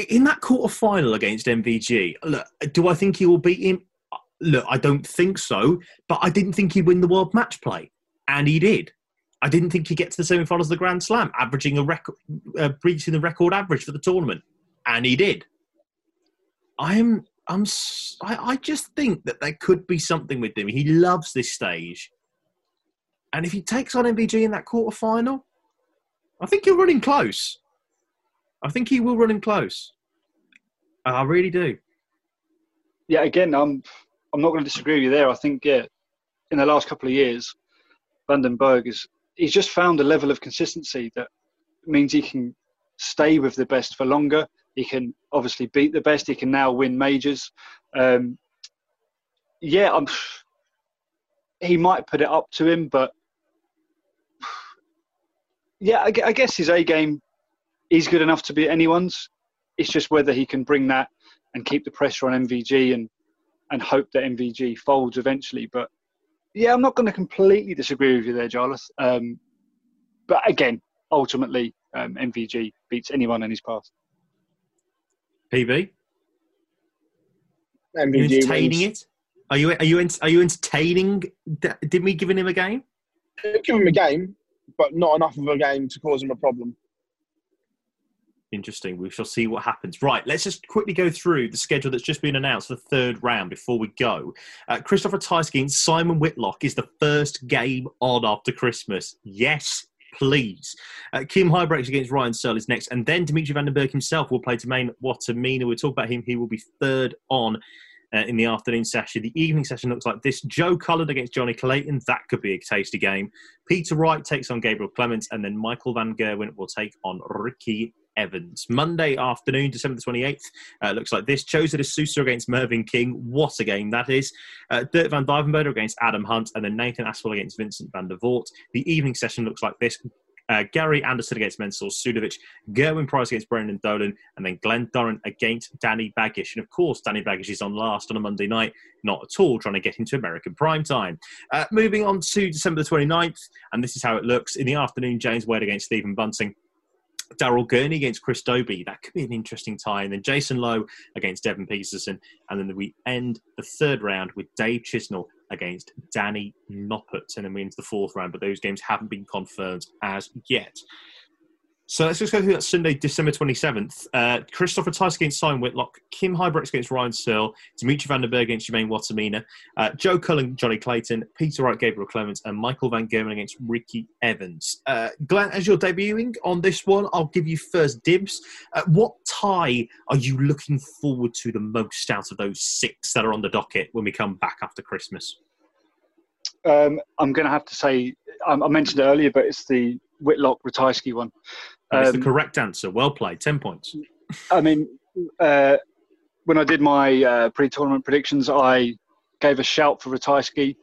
in that quarterfinal against M V G, look, do I think he will beat him? Look, I don't think so, but I didn't think he'd win the world match play, and he did. I didn't think he'd get to the semi-finals of the Grand Slam, averaging a record, uh, breaching the record average for the tournament, and he did. I'm, I'm, I, I just think that there could be something with him. He loves this stage, and if he takes on M V G in that quarterfinal, I think he'll run him close. I think he will run him close. I really do. Yeah, again, I'm I'm not going to disagree with you there. I think, yeah, in the last couple of years, Van den Bergh is he's just found a level of consistency that means he can stay with the best for longer. He can obviously beat the best. He can now win majors. Um, yeah, I'm. He might put it up to him, but yeah, I, I guess his A game. He's good enough to beat anyone's. It's just whether he can bring that and keep the pressure on M V G and, and hope that M V G folds eventually. But, yeah, I'm not going to completely disagree with you there, Jarlath. Um, but, again, ultimately, um, M V G beats anyone in his path. P B? M V G, are you entertaining wins. It? Are you, are you, are you entertaining? Didn't we give him a game? Give him a game, but not enough of a game to cause him a problem. Interesting. We shall see what happens. Right, let's just quickly go through the schedule that's just been announced for the third round before we go. Uh, Christopher Tyske against Simon Whitlock is the first game on after Christmas. Yes, please. Uh, Kim Hybrex against Ryan Searle is next. And then Dimitri Van den Bergh himself will play Jermaine Wattimena. We'll talk about him. He will be third on uh, in the afternoon session. The evening session looks like this. Joe Cullen against Johnny Clayton. That could be a tasty game. Peter Wright takes on Gabriel Clements. And then Michael Van Gerwen will take on Ricky Evans. Monday afternoon, December the twenty-eighth, uh, looks like this. Chose de Sousa against Mervyn King. What a game that is. Uh, Dirk van Duijvenbode against Adam Hunt, and then Nathan Aspinall against Vincent van der Voort. The evening session looks like this. Uh, Gary Anderson against Mensur Suljovic, Gerwyn Price against Brendan Dolan, and then Glenn Durrant against Danny Baggish. And of course, Danny Baggish is on last on a Monday night, not at all trying to get into American prime time. Uh, moving on to December the twenty-ninth, and this is how it looks. In the afternoon, James Wade against Stephen Bunting. Daryl Gurney against Chris Dobie. That could be an interesting tie. And then Jason Lowe against Devon Petersen. And then we end the third round with Dave Chisnall against Danny Noppert. And then we end the fourth round. But those games haven't been confirmed as yet. So let's just go through that Sunday, December twenty-seventh. Uh, Christopher Tice against Simon Whitlock. Kim Hybrex against Ryan Searle. Dimitri Van den Bergh against Jermaine Wattimena. Uh, Joe Cullen, Johnny Clayton. Peter Wright, Gabriel Clemens. And Michael Van Gerwen against Ricky Evans. Uh, Glenn, as you're debuting on this one, I'll give you first dibs. Uh, what tie are you looking forward to the most out of those six that are on the docket when we come back after Christmas? Um, I'm going to have to say, I, I mentioned it earlier, but it's the Whitlock-Ratajski one. That's um, the correct answer. Well played. Ten points. I mean, uh, when I did my uh, pre-tournament predictions, I gave a shout for Ratajski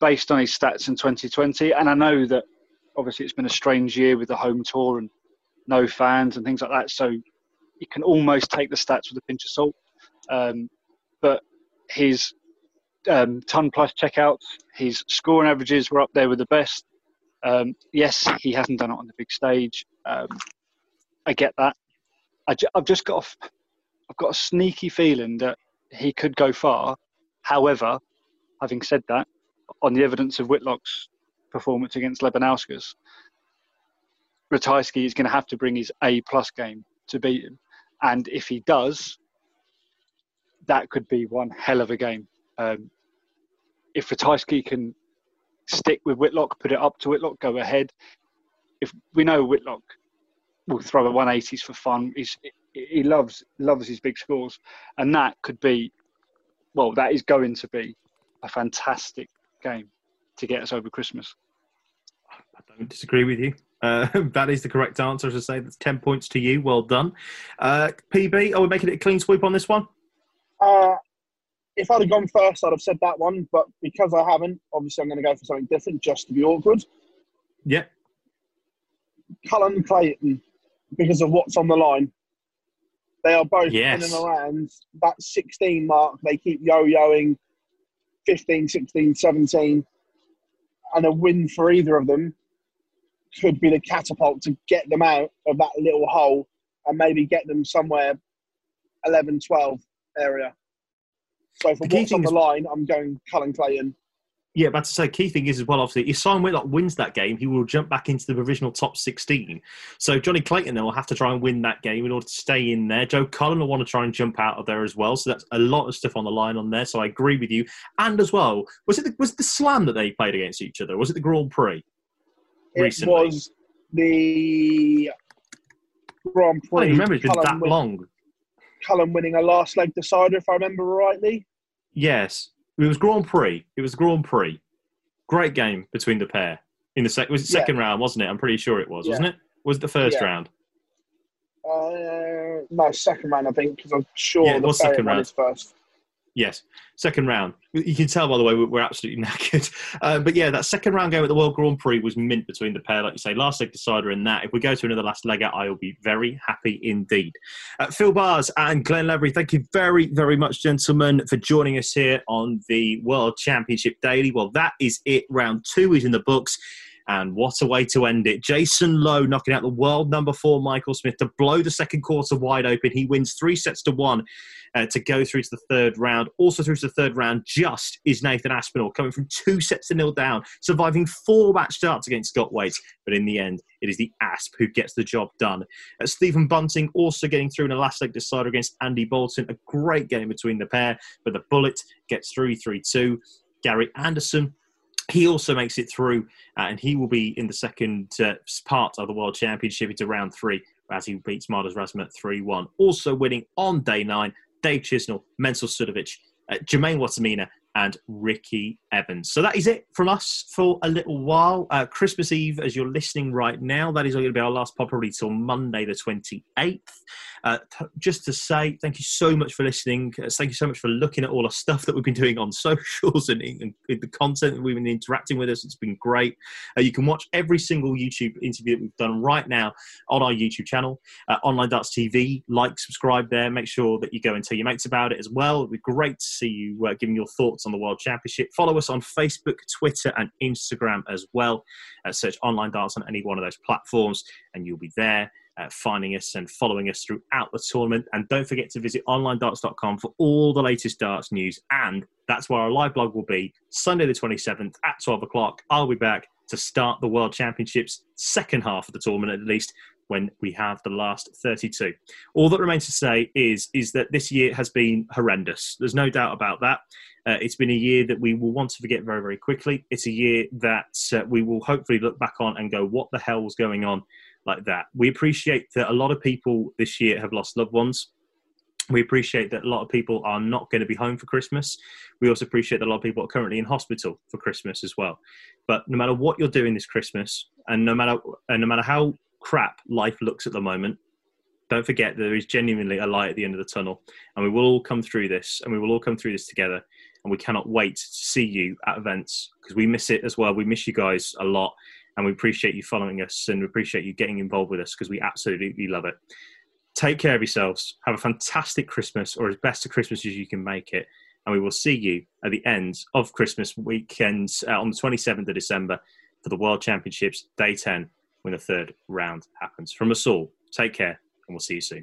based on his stats in twenty twenty. And I know that, obviously, it's been a strange year with the home tour and no fans and things like that. So you can almost take the stats with a pinch of salt. Um, but his um, ton-plus checkouts, his scoring averages were up there with the best. Um, yes, he hasn't done it on the big stage. Um, I get that. I ju- I've just got a, I've got a sneaky feeling that he could go far. However, having said that, on the evidence of Whitlock's performance against Lebanauskas, Ratajski is going to have to bring his A-plus game to beat him. And if he does, that could be one hell of a game. Um, if Ratajski can stick with Whitlock, put it up to Whitlock, go ahead. If we know Whitlock will throw at one eighties for fun, he's, he loves loves his big scores, and that could be, well, that is going to be a fantastic game to get us over Christmas. I don't disagree with you. Uh, that is the correct answer, as I say. That's ten points to you. Well done, uh, P B. Are we making it a clean sweep on this one? Uh, If I'd have gone first, I'd have said that one. But because I haven't, obviously I'm going to go for something different just to be awkward. Yeah. Cullen Clayton, because of what's on the line. They are both yes. in and around that sixteen mark. They keep yo-yoing fifteen, sixteen, seventeen. And a win for either of them could be the catapult to get them out of that little hole and maybe get them somewhere eleven, twelve area. So for what's on the line, I'm going Cullen Clayton. Yeah, about to say, key thing is as well, obviously, if Simon Whitlock wins that game, he will jump back into the provisional top sixteen. So Johnny Clayton then will have to try and win that game in order to stay in there. Joe Cullen will want to try and jump out of there as well. So that's a lot of stuff on the line on there. So I agree with you. And as well, was it the, was it the Slam that they played against each other? Was it the Grand Prix recently? It was the Grand Prix. I don't remember it's been that long. Cullen winning a last leg decider, if I remember rightly. Yes. It was Grand Prix. It was Grand Prix. Great game between the pair. In the sec- was it second yeah. round, wasn't it? I'm pretty sure it was, yeah. wasn't it? Was it the first yeah. round? Uh, no, second round, I think, because I'm sure yeah, the second round is first. Yes, second round. You can tell, by the way, we're absolutely knackered. Uh, but yeah, that second round game at the World Grand Prix was mint between the pair. Like you say, last leg decider in that. If we go to another last leg out, I will be very happy indeed. Uh, Phil Barrs and Glenn Lavery, thank you very, very much, gentlemen, for joining us here on the World Championship Daily. Well, that is it. Round two is in the books. And what a way to end it. Jason Lowe knocking out the world number four, Michael Smith, to blow the second quarter wide open. He wins three sets to one uh, to go through to the third round. Also through to the third round just is Nathan Aspinall, coming from two sets to nil down, surviving four match starts against Scott Waites. But in the end, it is the Asp who gets the job done. Uh, Stephen Bunting also getting through in a last leg decider against Andy Boulton. A great game between the pair, but the Bullet gets through three two. Gary Anderson, he also makes it through, uh, and he will be in the second uh, part of the World Championship into round three as he beats Madars Razma three one. Also winning on day nine, Dave Chisnall, Mensur Suljovic, uh, Jermaine Wattimena, and Ricky Evans. So that is it from us for a little while. Uh, Christmas Eve, as you're listening right now, that is going to be our last pod probably till Monday the twenty-eighth. Uh, th- just to say, thank you so much for listening. Uh, thank you so much for looking at all our stuff that we've been doing on socials and, and, and the content that we've been interacting with us. It's been great. Uh, you can watch every single YouTube interview that we've done right now on our YouTube channel, uh, Online Darts T V. Like, subscribe there. Make sure that you go and tell your mates about it as well. It'd be great to see you uh, giving your thoughts on the World Championship. Follow us on Facebook, Twitter and Instagram as well. Uh, search Online Darts on any one of those platforms and you'll be there uh, finding us and following us throughout the tournament. And don't forget to visit online darts dot com for all the latest darts news, and that's where our live blog will be Sunday the twenty-seventh at twelve o'clock. I'll be back to start the World Championships second half of the tournament, at least, when we have the last thirty-two. All that remains to say is, is that this year has been horrendous. There's no doubt about that. Uh, it's been a year that we will want to forget very, very quickly. It's a year that uh, we will hopefully look back on and go, what the hell was going on like that? We appreciate that a lot of people this year have lost loved ones. We appreciate that a lot of people are not going to be home for Christmas. We also appreciate that a lot of people are currently in hospital for Christmas as well. But no matter what you're doing this Christmas, and no matter and no matter how crap life looks at the moment, don't forget that there is genuinely a light at the end of the tunnel, and we will all come through this, and we will all come through this together. And we cannot wait to see you at events, because we miss it as well. We miss you guys a lot, and we appreciate you following us, and we appreciate you getting involved with us, because we absolutely love it. Take care of yourselves. Have a fantastic Christmas, or as best a Christmas as you can make it. And we will see you at the end of Christmas weekend uh, on the twenty-seventh of December for the World Championships, day ten, when the third round happens. From us all, take care, and we'll see you soon.